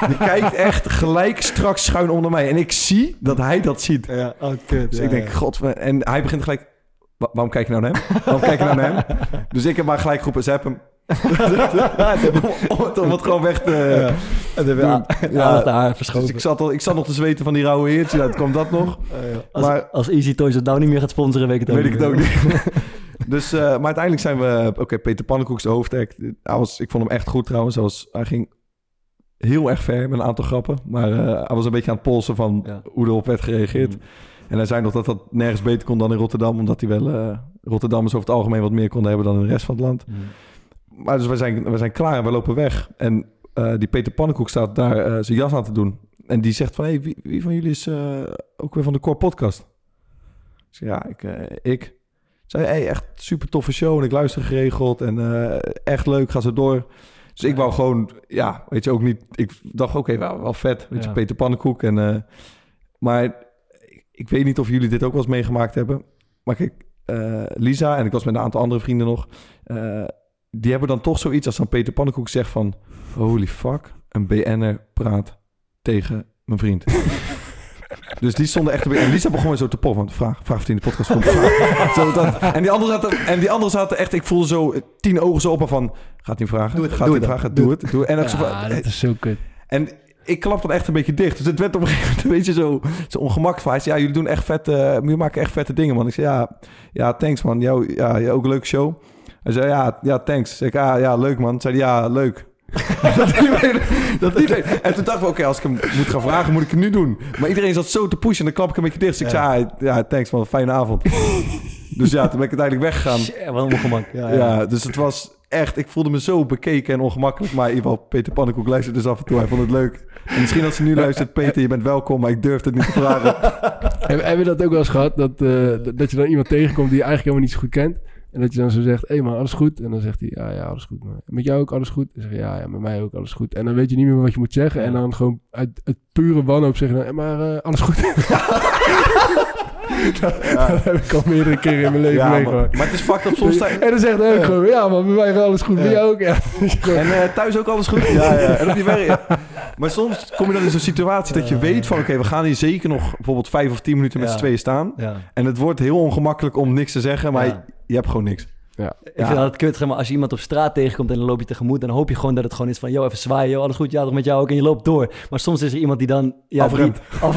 die kijkt echt gelijk straks schuin onder mij. En ik zie dat hij dat ziet. Ja, oh, kut. Dus ik denk, god. En hij begint gelijk... Waarom kijk je nou naar hem? Waarom kijk je nou naar hem? Dus ik heb maar gelijk geroepen, zap hem. Om het gewoon weg te... Ja, dus ik zat nog te zweten van die rauwe heertje. Nou, komt dat nog? Als Easy Toys het nou niet meer gaat sponsoren, weet ik het ook niet. Dus, maar uiteindelijk zijn we... Oké, Peter Pannekoek's hoofdact. Ik vond hem echt goed trouwens. Hij ging heel erg ver met een aantal grappen. Maar hij was een beetje aan het polsen van hoe erop werd gereageerd. En hij zei nog dat dat nergens beter kon dan in Rotterdam. Omdat hij wel Rotterdammers over het algemeen wat meer konden hebben dan in de rest van het land. Maar dus wij zijn klaar en we lopen weg. En die Peter Pannekoek staat daar zijn jas aan te doen. En die zegt van... Hey, wie van jullie is ook weer van de Cor Podcast? Dus ja, ik... Zei, hey, echt super toffe show en ik luister geregeld en echt leuk, ga zo door. Dus ik wou gewoon, ja, weet je ook niet... Ik dacht, oké, wel vet, weet je, Peter Pannekoek. En, maar ik weet niet of jullie dit ook wel eens meegemaakt hebben. Maar kijk, Lisa en ik was met een aantal andere vrienden nog... die hebben dan toch zoiets als dan Peter Pannekoek zegt van... Holy fuck, een BN'er praat tegen mijn vriend. Dus die stonden echt... En Lisa begon zo te poppen. Want vraag of hij in de podcast komt. En die anderen zaten echt... Ik voelde zo 10 ogen zo op en van... Gaat hij vragen? Doe het. En dat is zo kut. En ik klap dan echt een beetje dicht. Dus het werd op een gegeven moment een beetje zo ongemakkelijk. Hij zei, ja, jullie maken echt vette dingen, man. Ik zei, ja thanks, man. Jou ook een leuke show. Hij zei, ja, thanks. Zei ik, ja, leuk, man. Zei hij, ja, leuk. Dat iedereen. En toen dachten we, oké, als ik hem moet gaan vragen, moet ik het nu doen. Maar iedereen zat zo te pushen en dan klap ik een beetje dicht. Dus ik zei, ja, thanks man, fijne avond. Dus ja, toen ben ik uiteindelijk weggegaan. Shit, wat ongemak. Ja, dus het was echt, ik voelde me zo bekeken en ongemakkelijk. Maar in ieder geval, Peter Pannekoek luistert dus af en toe. Hij vond het leuk. En misschien als ze nu luistert, Peter, je bent welkom, maar ik durf het niet te vragen. Hebben we dat ook wel eens gehad? Dat je dan iemand tegenkomt die je eigenlijk helemaal niet zo goed kent? En dat je dan zo zegt, hé man, alles goed? En dan zegt hij, ja, alles goed. Man. Met jou ook alles goed? En zeg je, ja, met mij ook alles goed. En dan weet je niet meer wat je moet zeggen. Ja. En dan gewoon uit het pure wanhoop zeggen, dan, maar alles goed. Dat heb ik al meerdere keren in mijn leven meegemaakt. Maar het is fucked up soms. En dan zegt hij ook gewoon, ja man, met mij gaat alles goed. Met jou ook, ja. En thuis ook alles goed? Ja. En op die werk, ja. Maar soms kom je dan in zo'n situatie dat je weet van... oké, we gaan hier zeker nog bijvoorbeeld 5 of 10 minuten met z'n tweeën staan. Ja. En het wordt heel ongemakkelijk om niks te zeggen, maar... Je hebt gewoon niks. Ja. Ik vind dat kut, maar als je iemand op straat tegenkomt en dan loop je tegemoet... dan hoop je gewoon dat het gewoon is van... even zwaaien, alles goed, ja, toch met jou ook. En je loopt door. Maar soms is er iemand die dan... afremt. Dan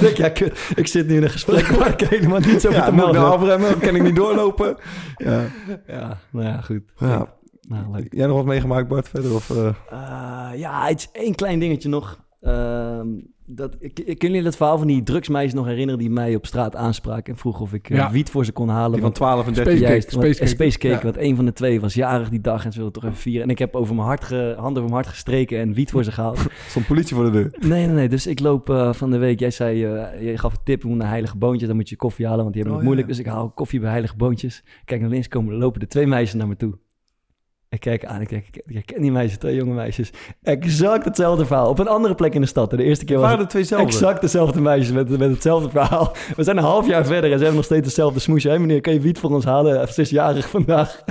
denk ik, kut, ik zit nu in een gesprek waar ik helemaal niet zo te melden. Moet ik nou afremmen, dan kan ik niet doorlopen. Ja, nou ja, goed. Ja. Nou, leuk. Jij nog wat meegemaakt, Bart, verder? Of? Ja, het is 1 klein dingetje nog. Kunnen jullie dat verhaal van die drugsmeisjes nog herinneren die mij op straat aansprak en vroeg of ik wiet voor ze kon halen? Die van 12 en 13. Spacecake, want één van de twee was jarig die dag en ze wilden toch even vieren. En ik heb over mijn hart hand over mijn hart gestreken en wiet voor ze gehaald. Stond politie voor de deur? Nee. Dus ik loop van de week. Jij zei, jij gaf een tip, je moet naar Heilige Boontjes, dan moet je koffie halen, want die hebben het moeilijk. Dus ik haal koffie bij Heilige Boontjes. Kijk naar links, lopen de twee meisjes naar me toe. Ik kijk aan, ik ken die meisjes, twee jonge meisjes. Exact hetzelfde verhaal. Op een andere plek in de stad. De eerste keer waren het tweezelfde. Exact dezelfde meisjes met hetzelfde verhaal. We zijn een half jaar verder en ze hebben nog steeds dezelfde smoesje. Hé meneer, kan je wiet voor ons halen? Ze is jarig vandaag.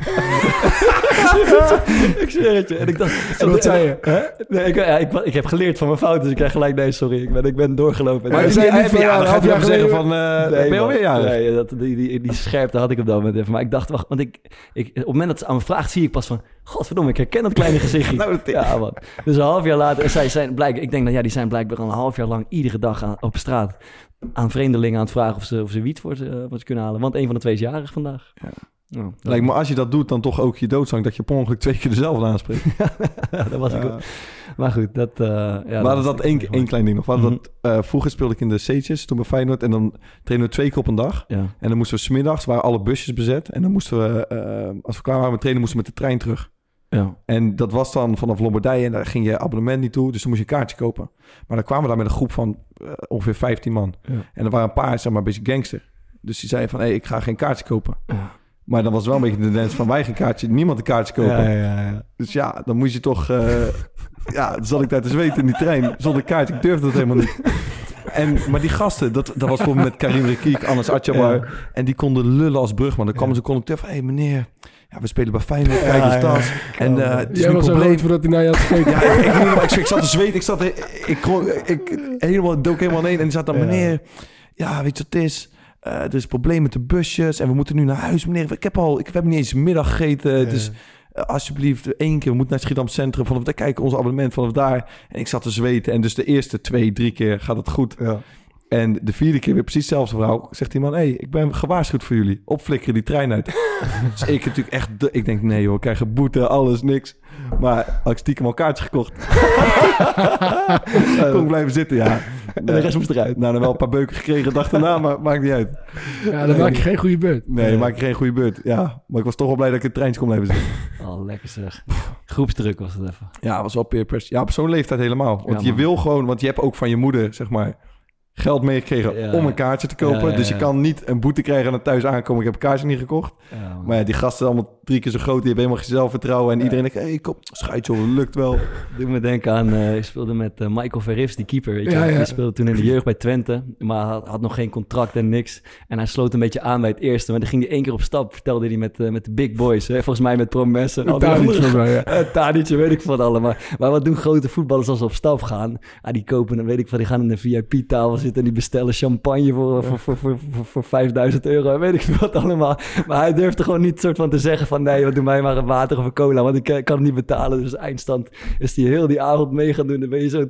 Ik zweer het je. En ik dacht... Wat zei je? Nee, ik heb geleerd van mijn fouten, dus ik krijg gelijk... Nee, sorry, ik ben doorgelopen. Maar zei je niet van... Ja, dan gaat hij even zeggen van... Ben je alweer jarig? Nee, die scherpte had ik op dat moment even. Maar ik dacht, wacht, want op het moment dat ze aan me vraagt... zie ik pas van... Godverdomme, ik herken dat kleine gezichtje. Ja, man. Dus een half jaar later... Zij zijn blijkbaar, ik denk dat die zijn blijkbaar een half jaar lang... iedere dag op straat aan vreemdelingen aan het vragen... of ze wiet voor ze kunnen halen. Want een van de twee is jarig vandaag. Ja. Oh, lijkt me als je dat doet, dan toch ook je doodzang... dat je per ongeluk twee keer dezelfde aanspreekt. Ja, dat was ik ook. Maar goed, dat... één klein ding nog. Vroeger speelde ik in de C'tjes, toen bij Feyenoord... en dan trainen we 2 keer op een dag. Ja. En dan moesten we 's middags, waren alle busjes bezet... en dan moesten we, als we klaar waren met trainen... moesten we met de trein terug. Ja. En dat was dan vanaf Lombardije... en daar ging je abonnement niet toe, dus dan moest je een kaartje kopen. Maar dan kwamen we daar met een groep van ongeveer 15 man. Ja. En er waren een paar, zeg maar, een beetje gangster. Dus die zeiden van, ik ga geen kaartje kopen. Ja. Maar dan was wel een beetje de tendens van wij geen kaartje, niemand een kaartje kopen. Ja. Dus ja, dan moest je toch... dan zat ik daar te zweten in die trein zonder kaart. Ik durfde dat helemaal niet. Maar die gasten, dat was bijvoorbeeld met Karim Rekiek, Anders Atjamar. Ja. En die konden lullen als brugman. Dan kwamen ze conducteur van, hé meneer... Ja, we spelen bij Feyenoord, kijk eens tas. En het is een probleem voordat hij naar je had gekeken. Ja, ik zat te zweten. Ik dook helemaal heen. En die zat dan, meneer... Ja, weet je wat het is... er is probleem met de busjes en we moeten nu naar huis. Meneer, ik heb niet eens middag gegeten. Ja. Dus alsjeblieft, 1 keer. We moeten naar Schiedam Centrum. Vanaf daar kijken, ons abonnement vanaf daar. En ik zat te zweten. En dus de eerste 2-3 keer gaat het goed. Ja. En de 4e keer weer precies hetzelfde verhaal. Zegt die man, ik ben gewaarschuwd voor jullie. Opflikkeren die trein uit. Dus ik natuurlijk echt... Ik denk, nee joh, ik krijg een boete, alles, niks. Maar had ik stiekem al kaartjes gekocht. Kon ik blijven zitten, ja. En de rest moest eruit. Nou, dan wel een paar beuken gekregen, dacht daarna, maar maakt niet uit. Ja, dan maak je geen goede beurt. Nee, maak je geen goede beurt, ja. Maar ik was toch wel blij dat ik in treintje kon blijven zitten. Oh, lekker zeg. Groepsdruk was het even. Ja, was wel peer pressure. Ja, op zo'n leeftijd helemaal. Want je wil gewoon, want je hebt ook van je moeder, zeg maar... geld meegekregen om een kaartje te kopen. Ja. Dus je kan niet een boete krijgen en dan thuis aankomen. Ik heb een kaartje niet gekocht. Ja, maar die gasten allemaal 3 keer zo groot. Die hebben helemaal geen zelfvertrouwen. En iedereen denkt, kom, schijt joh, lukt wel. Doe me denken aan, ik speelde met Michael Verrips, die keeper. Weet je? Ja. Die speelde toen in de jeugd bij Twente. Maar had nog geen contract en niks. En hij sloot een beetje aan bij het eerste. Maar dan ging hij 1 keer op stap. Vertelde hij met de big boys. Hè? Volgens mij met Promes. Tadietje, weet ik van allemaal. Maar wat doen grote voetballers als ze op stap gaan? Die kopen, dan weet ik van, die gaan in de VIP-tafel zitten en die bestellen champagne voor €5.000. Weet ik wat allemaal. Maar hij durfde gewoon niet soort van te zeggen van... nee, wat doe mij maar een water of een cola, want ik kan het niet betalen. Dus eindstand is die heel die avond mee gaan doen. Dan ben je zo'n €2.500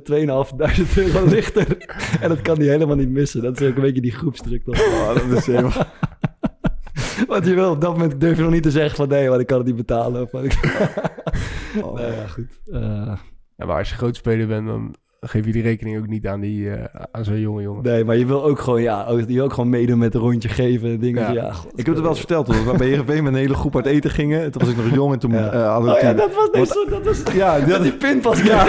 lichter. En dat kan hij helemaal niet missen. Dat is ook een beetje die groepsdruk. Dat is helemaal... Want je wil op dat moment durf je nog niet te zeggen van... nee, want ik kan het niet betalen. Of, goed. Maar als je groot speler bent, dan... geef je die rekening ook niet aan aan zo'n jonge jongen. Nee, maar je wil ook gewoon, meedoen met een rondje geven en dingen. Ja. Ik heb het wel eens verteld, hoor. Bij JGV met een hele groep uit eten gingen. Toen was ik nog jong en toen... die pinpas. Ja,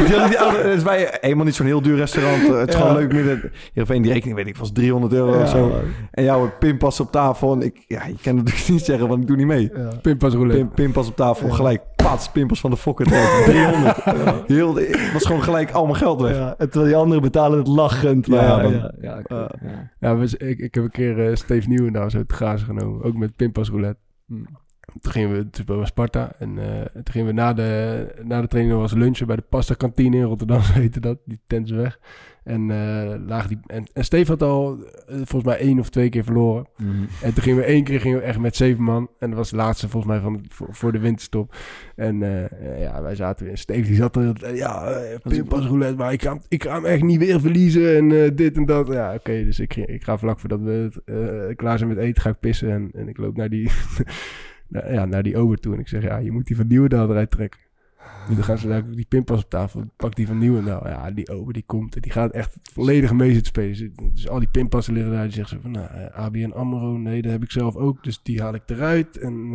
dat is bij helemaal niet zo'n heel duur restaurant. Het is gewoon leuk midden. JGV, die rekening, weet ik, was €300 of zo. En jouw pinpas op tafel. En je kan natuurlijk niet zeggen, want ik doe niet mee. Ja. Pinpas roulette. Pinpas op tafel, gelijk. Pats, pinpas van de fokker. 300. Het was gewoon gelijk al mijn geld weg. Ja, terwijl die anderen betalen het lachend. Ik heb een keer Steve Nieuwendaal zo te grazen genomen. Ook met pinpas roulette. Toen gingen we bij Sparta. En toen gingen we na de training was lunchen bij de pasta kantine in Rotterdam. Zo heette dat. Die tent is weg. En, Steve had al volgens mij 1 of 2 keer verloren. En toen gingen we echt met 7 man. En dat was de laatste volgens mij voor de winterstop. En wij zaten weer. En Steve die zat er. Pinpas roulette. Maar ik ga hem echt niet weer verliezen. En dit en dat. Ja, oké. Dus ik ga vlak voordat we klaar zijn met eten, ga ik pissen. En ik loop naar die ober toe. En ik zeg, je moet die van Nieuwendaal eruit trekken. Dan gaan ze daar die pinpas op tafel. Pak die van Nieuwen. Nou ja, die open die komt. En die gaat echt volledig mee zitten spelen. Dus al die pinpassen liggen daar. Die zeggen ze van, nou, ABN AMRO, nee, dat heb ik zelf ook. Dus die haal ik eruit. En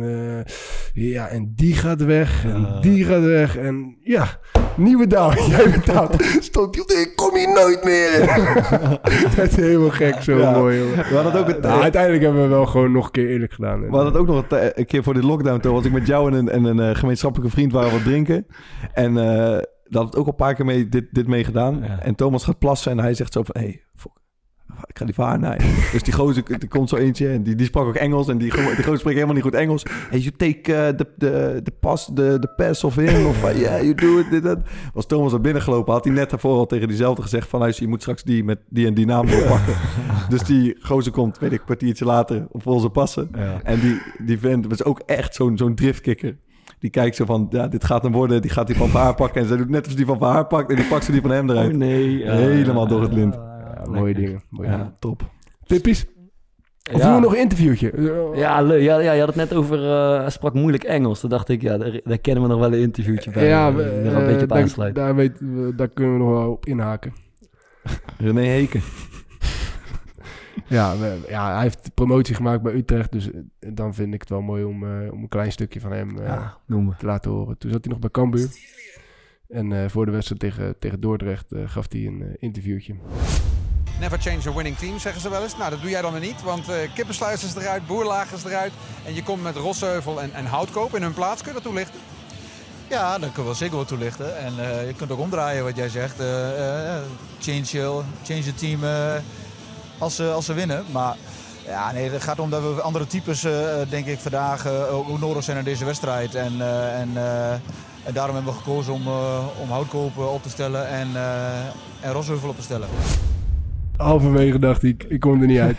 ja, en die gaat weg. En die gaat weg. En ja, nieuwe daal. Jij betaalt. Stond die op de, ik kom hier nooit meer in. Dat is helemaal gek. Zo ja, mooi, hoor. We hadden ook uiteindelijk hebben we wel gewoon nog een keer eerlijk gedaan. We hadden het ook nog een keer voor de lockdown. Toen was ik met jou en een gemeenschappelijke vriend waren wat drinken. En daar had het ook al een paar keer mee, dit mee gedaan. Ja. En Thomas gaat plassen en hij zegt zo van... Hey, fuck, ik ga die vaar naar je. Dus die gozer, er komt zo eentje en die sprak ook Engels. En die gozer spreekt helemaal niet goed Engels. Hey, you take the pass of him. Of yeah, you do it. That. Als Thomas had binnengelopen, had hij net daarvoor al tegen diezelfde gezegd van... Je moet straks die met die en die naam doorpakken. Ja. Dus die gozer komt, weet ik, een kwartiertje later op onze passen. Ja. En die vent was ook echt zo'n driftkikker. Die kijkt zo van, ja, dit gaat hem worden. Die gaat die van haar pakken. En ze doet net alsof die van haar pakt. En die pakt ze die van hem eruit. Oh nee. Helemaal door het lint. Mooie dingen. Ja, top. Tippies? Of doen we nog een interviewtje? Ja, je had het net over... sprak moeilijk Engels. Toen dacht ik, ja, daar kennen we nog wel een interviewtje bij. Ja, een beetje op aansluiten. Daar kunnen we nog wel op inhaken. René Heken. Ja, hij heeft promotie gemaakt bij Utrecht. Dus dan vind ik het wel mooi om een klein stukje van hem te laten horen. Toen zat hij nog bij Cambuur. En voor de wedstrijd tegen Dordrecht gaf hij een interviewtje. Never change a winning team, zeggen ze wel eens. Nou, dat doe jij dan weer niet. Want Kippensluis is eruit, Boerlaag is eruit. En je komt met Rosheuvel en Houtkoop in hun plaats. Kun je dat toelichten? Ja, dat kun je wel zeker toelichten. En je kunt ook omdraaien wat jij zegt. Change the team... Als ze winnen, maar ja, nee, het gaat om dat we andere types, denk ik, vandaag ook nodig zijn in deze wedstrijd. En daarom hebben we gekozen om Houtkoop op te stellen en Rosheuvel op te stellen. Halverwege dacht ik kom er niet uit.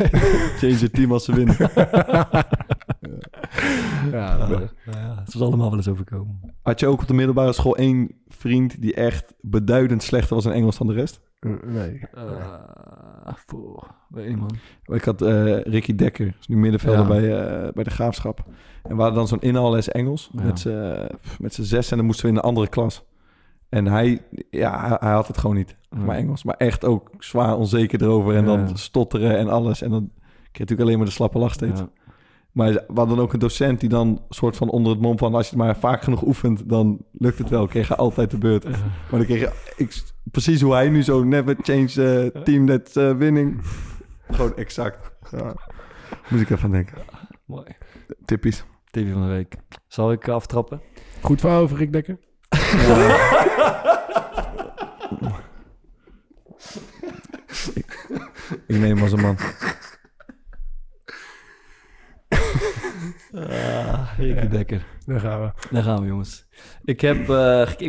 Change het team als ze winnen. Het zal allemaal wel eens overkomen. Had je ook op de middelbare school één vriend die echt beduidend slechter was in Engels dan de rest? Nee. Weet je, man. Ik had Ricky Dekker, is nu middenvelder bij de Graafschap. En we hadden dan zo'n inhaalles Engels met z'n 6 en dan moesten we in een andere klas. En hij had het gewoon niet. Maar Engels, maar echt ook zwaar onzeker erover. En dan stotteren en alles. En dan kreeg je natuurlijk alleen maar de slappe lach steeds. Ja. Maar we hadden dan ook een docent die dan soort van onder het mom van... als je het maar vaak genoeg oefent, dan lukt het wel. Kreeg je altijd de beurt. Ja. Maar dan kreeg je... precies hoe hij nu zo... never change team that's winning. Gewoon exact. Ja. Moet ik ervan denken. Ja, mooi. Tippies. Tipje van de week. Zal ik aftrappen? Goed verhaal over Rick Dekker. Ik neem hem als een man. Ricky Dekker. Daar gaan we, jongens. Ik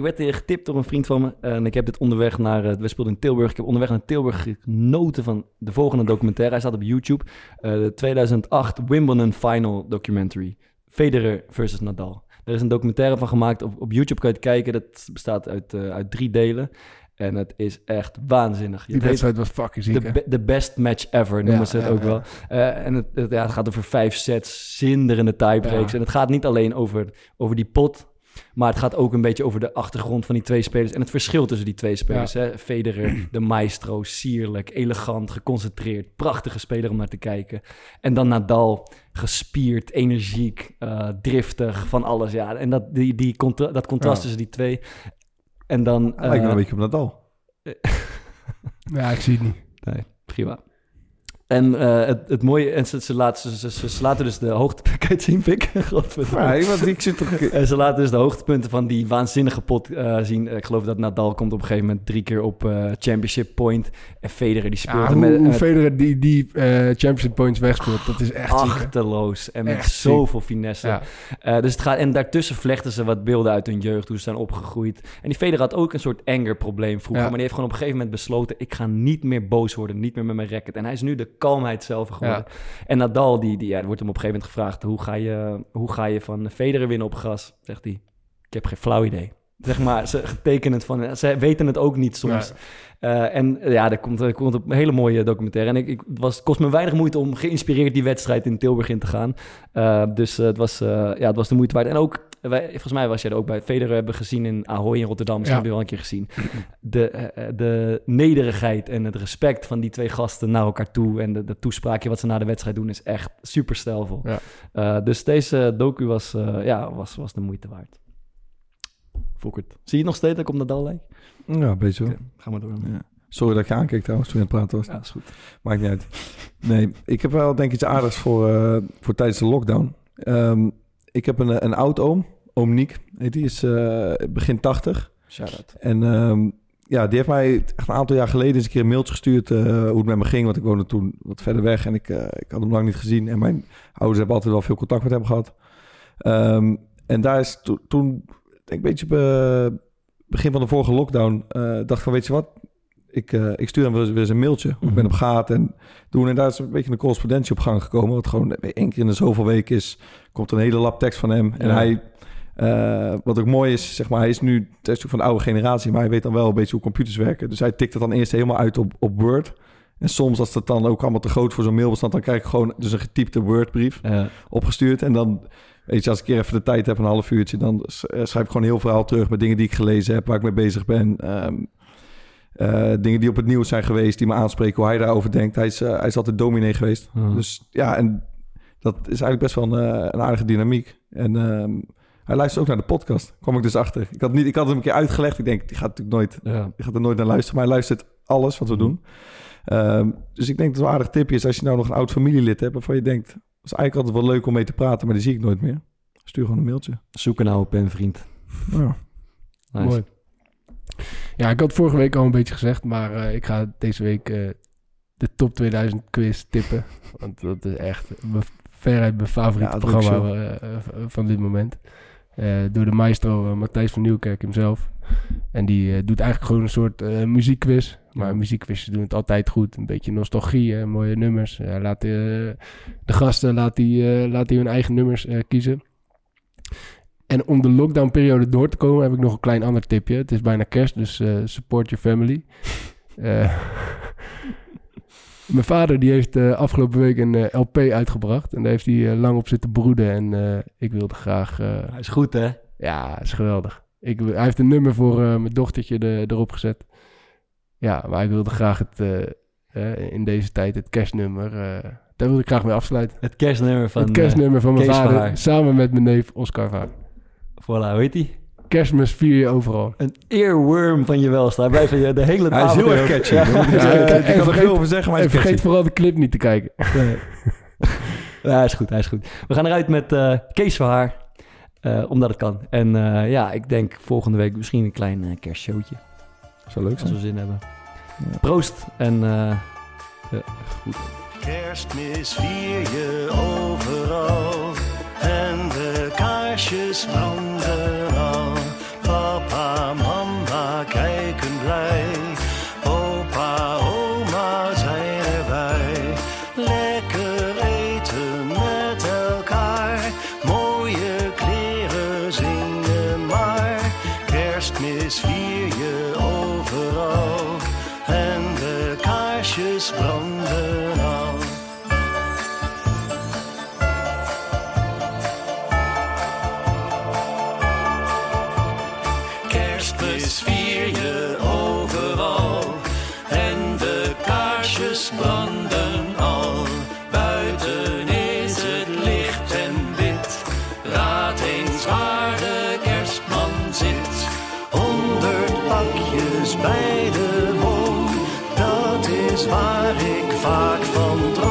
werd getipt door een vriend van me. En ik heb dit onderweg naar... we speelden in Tilburg. Ik heb onderweg naar Tilburg genoten van de volgende documentaire. Hij staat op YouTube. De 2008 Wimbledon Final documentary. Federer versus Nadal. Er is een documentaire van gemaakt. Op YouTube kan je het kijken. Dat bestaat uit 3 delen. En het is echt waanzinnig. Die wedstrijd was fucking ziek. De best match ever, noemen ze het ook wel. En het gaat over 5 sets, zinderende tiebreaks. Ja. En het gaat niet alleen over die pot... maar het gaat ook een beetje over de achtergrond van die twee spelers... en het verschil tussen die twee spelers. Ja. Hè? Federer, de maestro, sierlijk, elegant, geconcentreerd... prachtige speler om naar te kijken. En dan Nadal, gespierd, energiek, driftig, van alles. Ja. En dat contrast tussen die twee... En dan... lijkt me een beetje op Nadal. Ja, ik zie het niet. Nee, prima. En het mooie... En ze laten dus de hoogtepunten... zien, Pik. Ze laten dus de hoogtepunten van die waanzinnige pot zien. Ik geloof dat Nadal komt op een gegeven moment 3 keer op championship point. En Federer die speelt... Ja, hoe Federer die championship points wegspeelt, dat is echt achterloos. Ziek, en met echt zoveel finesse. Ja. Dus het gaat... En daartussen vlechten ze wat beelden uit hun jeugd, hoe ze zijn opgegroeid. En die Federer had ook een soort anger probleem vroeger. Ja. Maar die heeft gewoon op een gegeven moment besloten, ik ga niet meer boos worden, niet meer met mijn racket. En hij is nu de kalmheid zelf geworden. Ja. En Nadal, er wordt hem op een gegeven moment gevraagd... Hoe ga je van Federer winnen op gras? Zegt hij, ik heb geen flauw idee. Zeg maar, ze weten het ook niet soms. Ja. Er komt een hele mooie documentaire. En het kost me weinig moeite om geïnspireerd die wedstrijd in Tilburg in te gaan. Dus het was de moeite waard. En ook volgens mij was jij er ook bij. Federer hebben gezien in Ahoy in Rotterdam. Misschien heb je wel een keer gezien. De nederigheid en het respect van die twee gasten naar elkaar toe. En de toespraakje wat ze na de wedstrijd doen is echt super stijlvol. Ja. Dus deze docu was de moeite waard. Voel ik het. Zie je het nog steeds dat ik op Nadal lijk? Ja, een beetje wel. Okay, gaan we door. Ja. Sorry dat ik je aankeek trouwens toen je aan het praten was. Ja, is goed. Maakt niet uit. Nee, ik heb wel denk ik iets aardigs voor tijdens de lockdown. Ik heb een oud-oom, oom Niek, die is begin 80. Shout-out. En die heeft mij echt een aantal jaar geleden eens een keer een mailtje gestuurd hoe het met me ging. Want ik woonde toen wat verder weg en ik had hem lang niet gezien. En mijn ouders hebben altijd wel veel contact met hem gehad. En daar is toen, denk ik, een beetje begin van de vorige lockdown, dacht van, weet je wat? Ik stuur hem weer eens een mailtje. Ik ben op gaat en doen. En daar is een beetje een correspondentie op gang gekomen. Wat gewoon 1 keer in de zoveel weken is. Komt een hele lap tekst van hem. En hij, wat ook mooi is, zeg maar, hij is nu natuurlijk van de oude generatie. Maar hij weet dan wel een beetje hoe computers werken. Dus hij tikt het dan eerst helemaal uit op Word. En soms, als dat dan ook allemaal te groot voor zo'n mailbestand, dan krijg ik gewoon dus een getypte Wordbrief opgestuurd. En dan, weet je, als ik een keer even de tijd heb, een half uurtje, dan schrijf ik gewoon heel verhaal terug met dingen die ik gelezen heb, waar ik mee bezig ben. Dingen die op het nieuws zijn geweest, die me aanspreken, hoe hij daarover denkt. Hij is altijd dominee geweest. Hmm. Dus ja, en dat is eigenlijk best wel een aardige dynamiek. En hij luistert ook naar de podcast, kwam ik dus achter. Ik had het een keer uitgelegd. Ik denk, die gaat natuurlijk nooit naar luisteren. Maar hij luistert alles wat we doen. Dus ik denk dat het wel een aardig tipje is als je nou nog een oud familielid hebt, waarvan je denkt, dat is eigenlijk altijd wel leuk om mee te praten, maar die zie ik nooit meer. Stuur gewoon een mailtje. Zoek een oude penvriend. Ja, nice. Mooi. Ja, ik had vorige week al een beetje gezegd, maar ik ga deze week de top 2000 quiz tippen. Want dat is echt veruit mijn favoriete programma van dit moment. Door de maestro Matthijs van Nieuwkerk hemzelf. En die doet eigenlijk gewoon een soort muziekquiz. Maar muziekquizjes doen het altijd goed. Een beetje nostalgie, mooie nummers. Hij laat de gasten laat die hun eigen nummers kiezen. En om de lockdownperiode door te komen, heb ik nog een klein ander tipje. Het is bijna kerst, dus support your family. Mijn vader die heeft afgelopen week een LP uitgebracht. En daar heeft hij lang op zitten broeden. En ik wilde graag... Hij is goed, hè? Ja, hij is geweldig. Hij heeft een nummer voor mijn dochtertje erop gezet. Ja, maar ik wilde graag in deze tijd het kerstnummer... Daar wil ik graag mee afsluiten. Het kerstnummer van mijn vader. Vaar. Samen met mijn neef Oscar Vaar. Voilà, weet hij? Kerstmis vier je overal. Een earworm van je welste. Hij blijft de hele dag. Hij is heel erg catchy. Ik kan er veel over zeggen, maar hij is catchy. Vergeet vooral de clip niet te kijken. Ja, hij is goed. We gaan eruit met Kees Verhaar. Omdat het kan. En ik denk volgende week misschien een klein kerstshowtje. Zou leuk zijn. Als we zin hebben. Ja. Proost. En goed. Kerstmis vier je overal en de kaarsjes branden al. Papa, mama kijken blij, opa, oma zijn erbij. Lekker eten met elkaar, mooie kleren zingen maar. Kerstmis vier je overal en de kaarsjes branden. Bij de boom, dat is waar ik vaak van droom.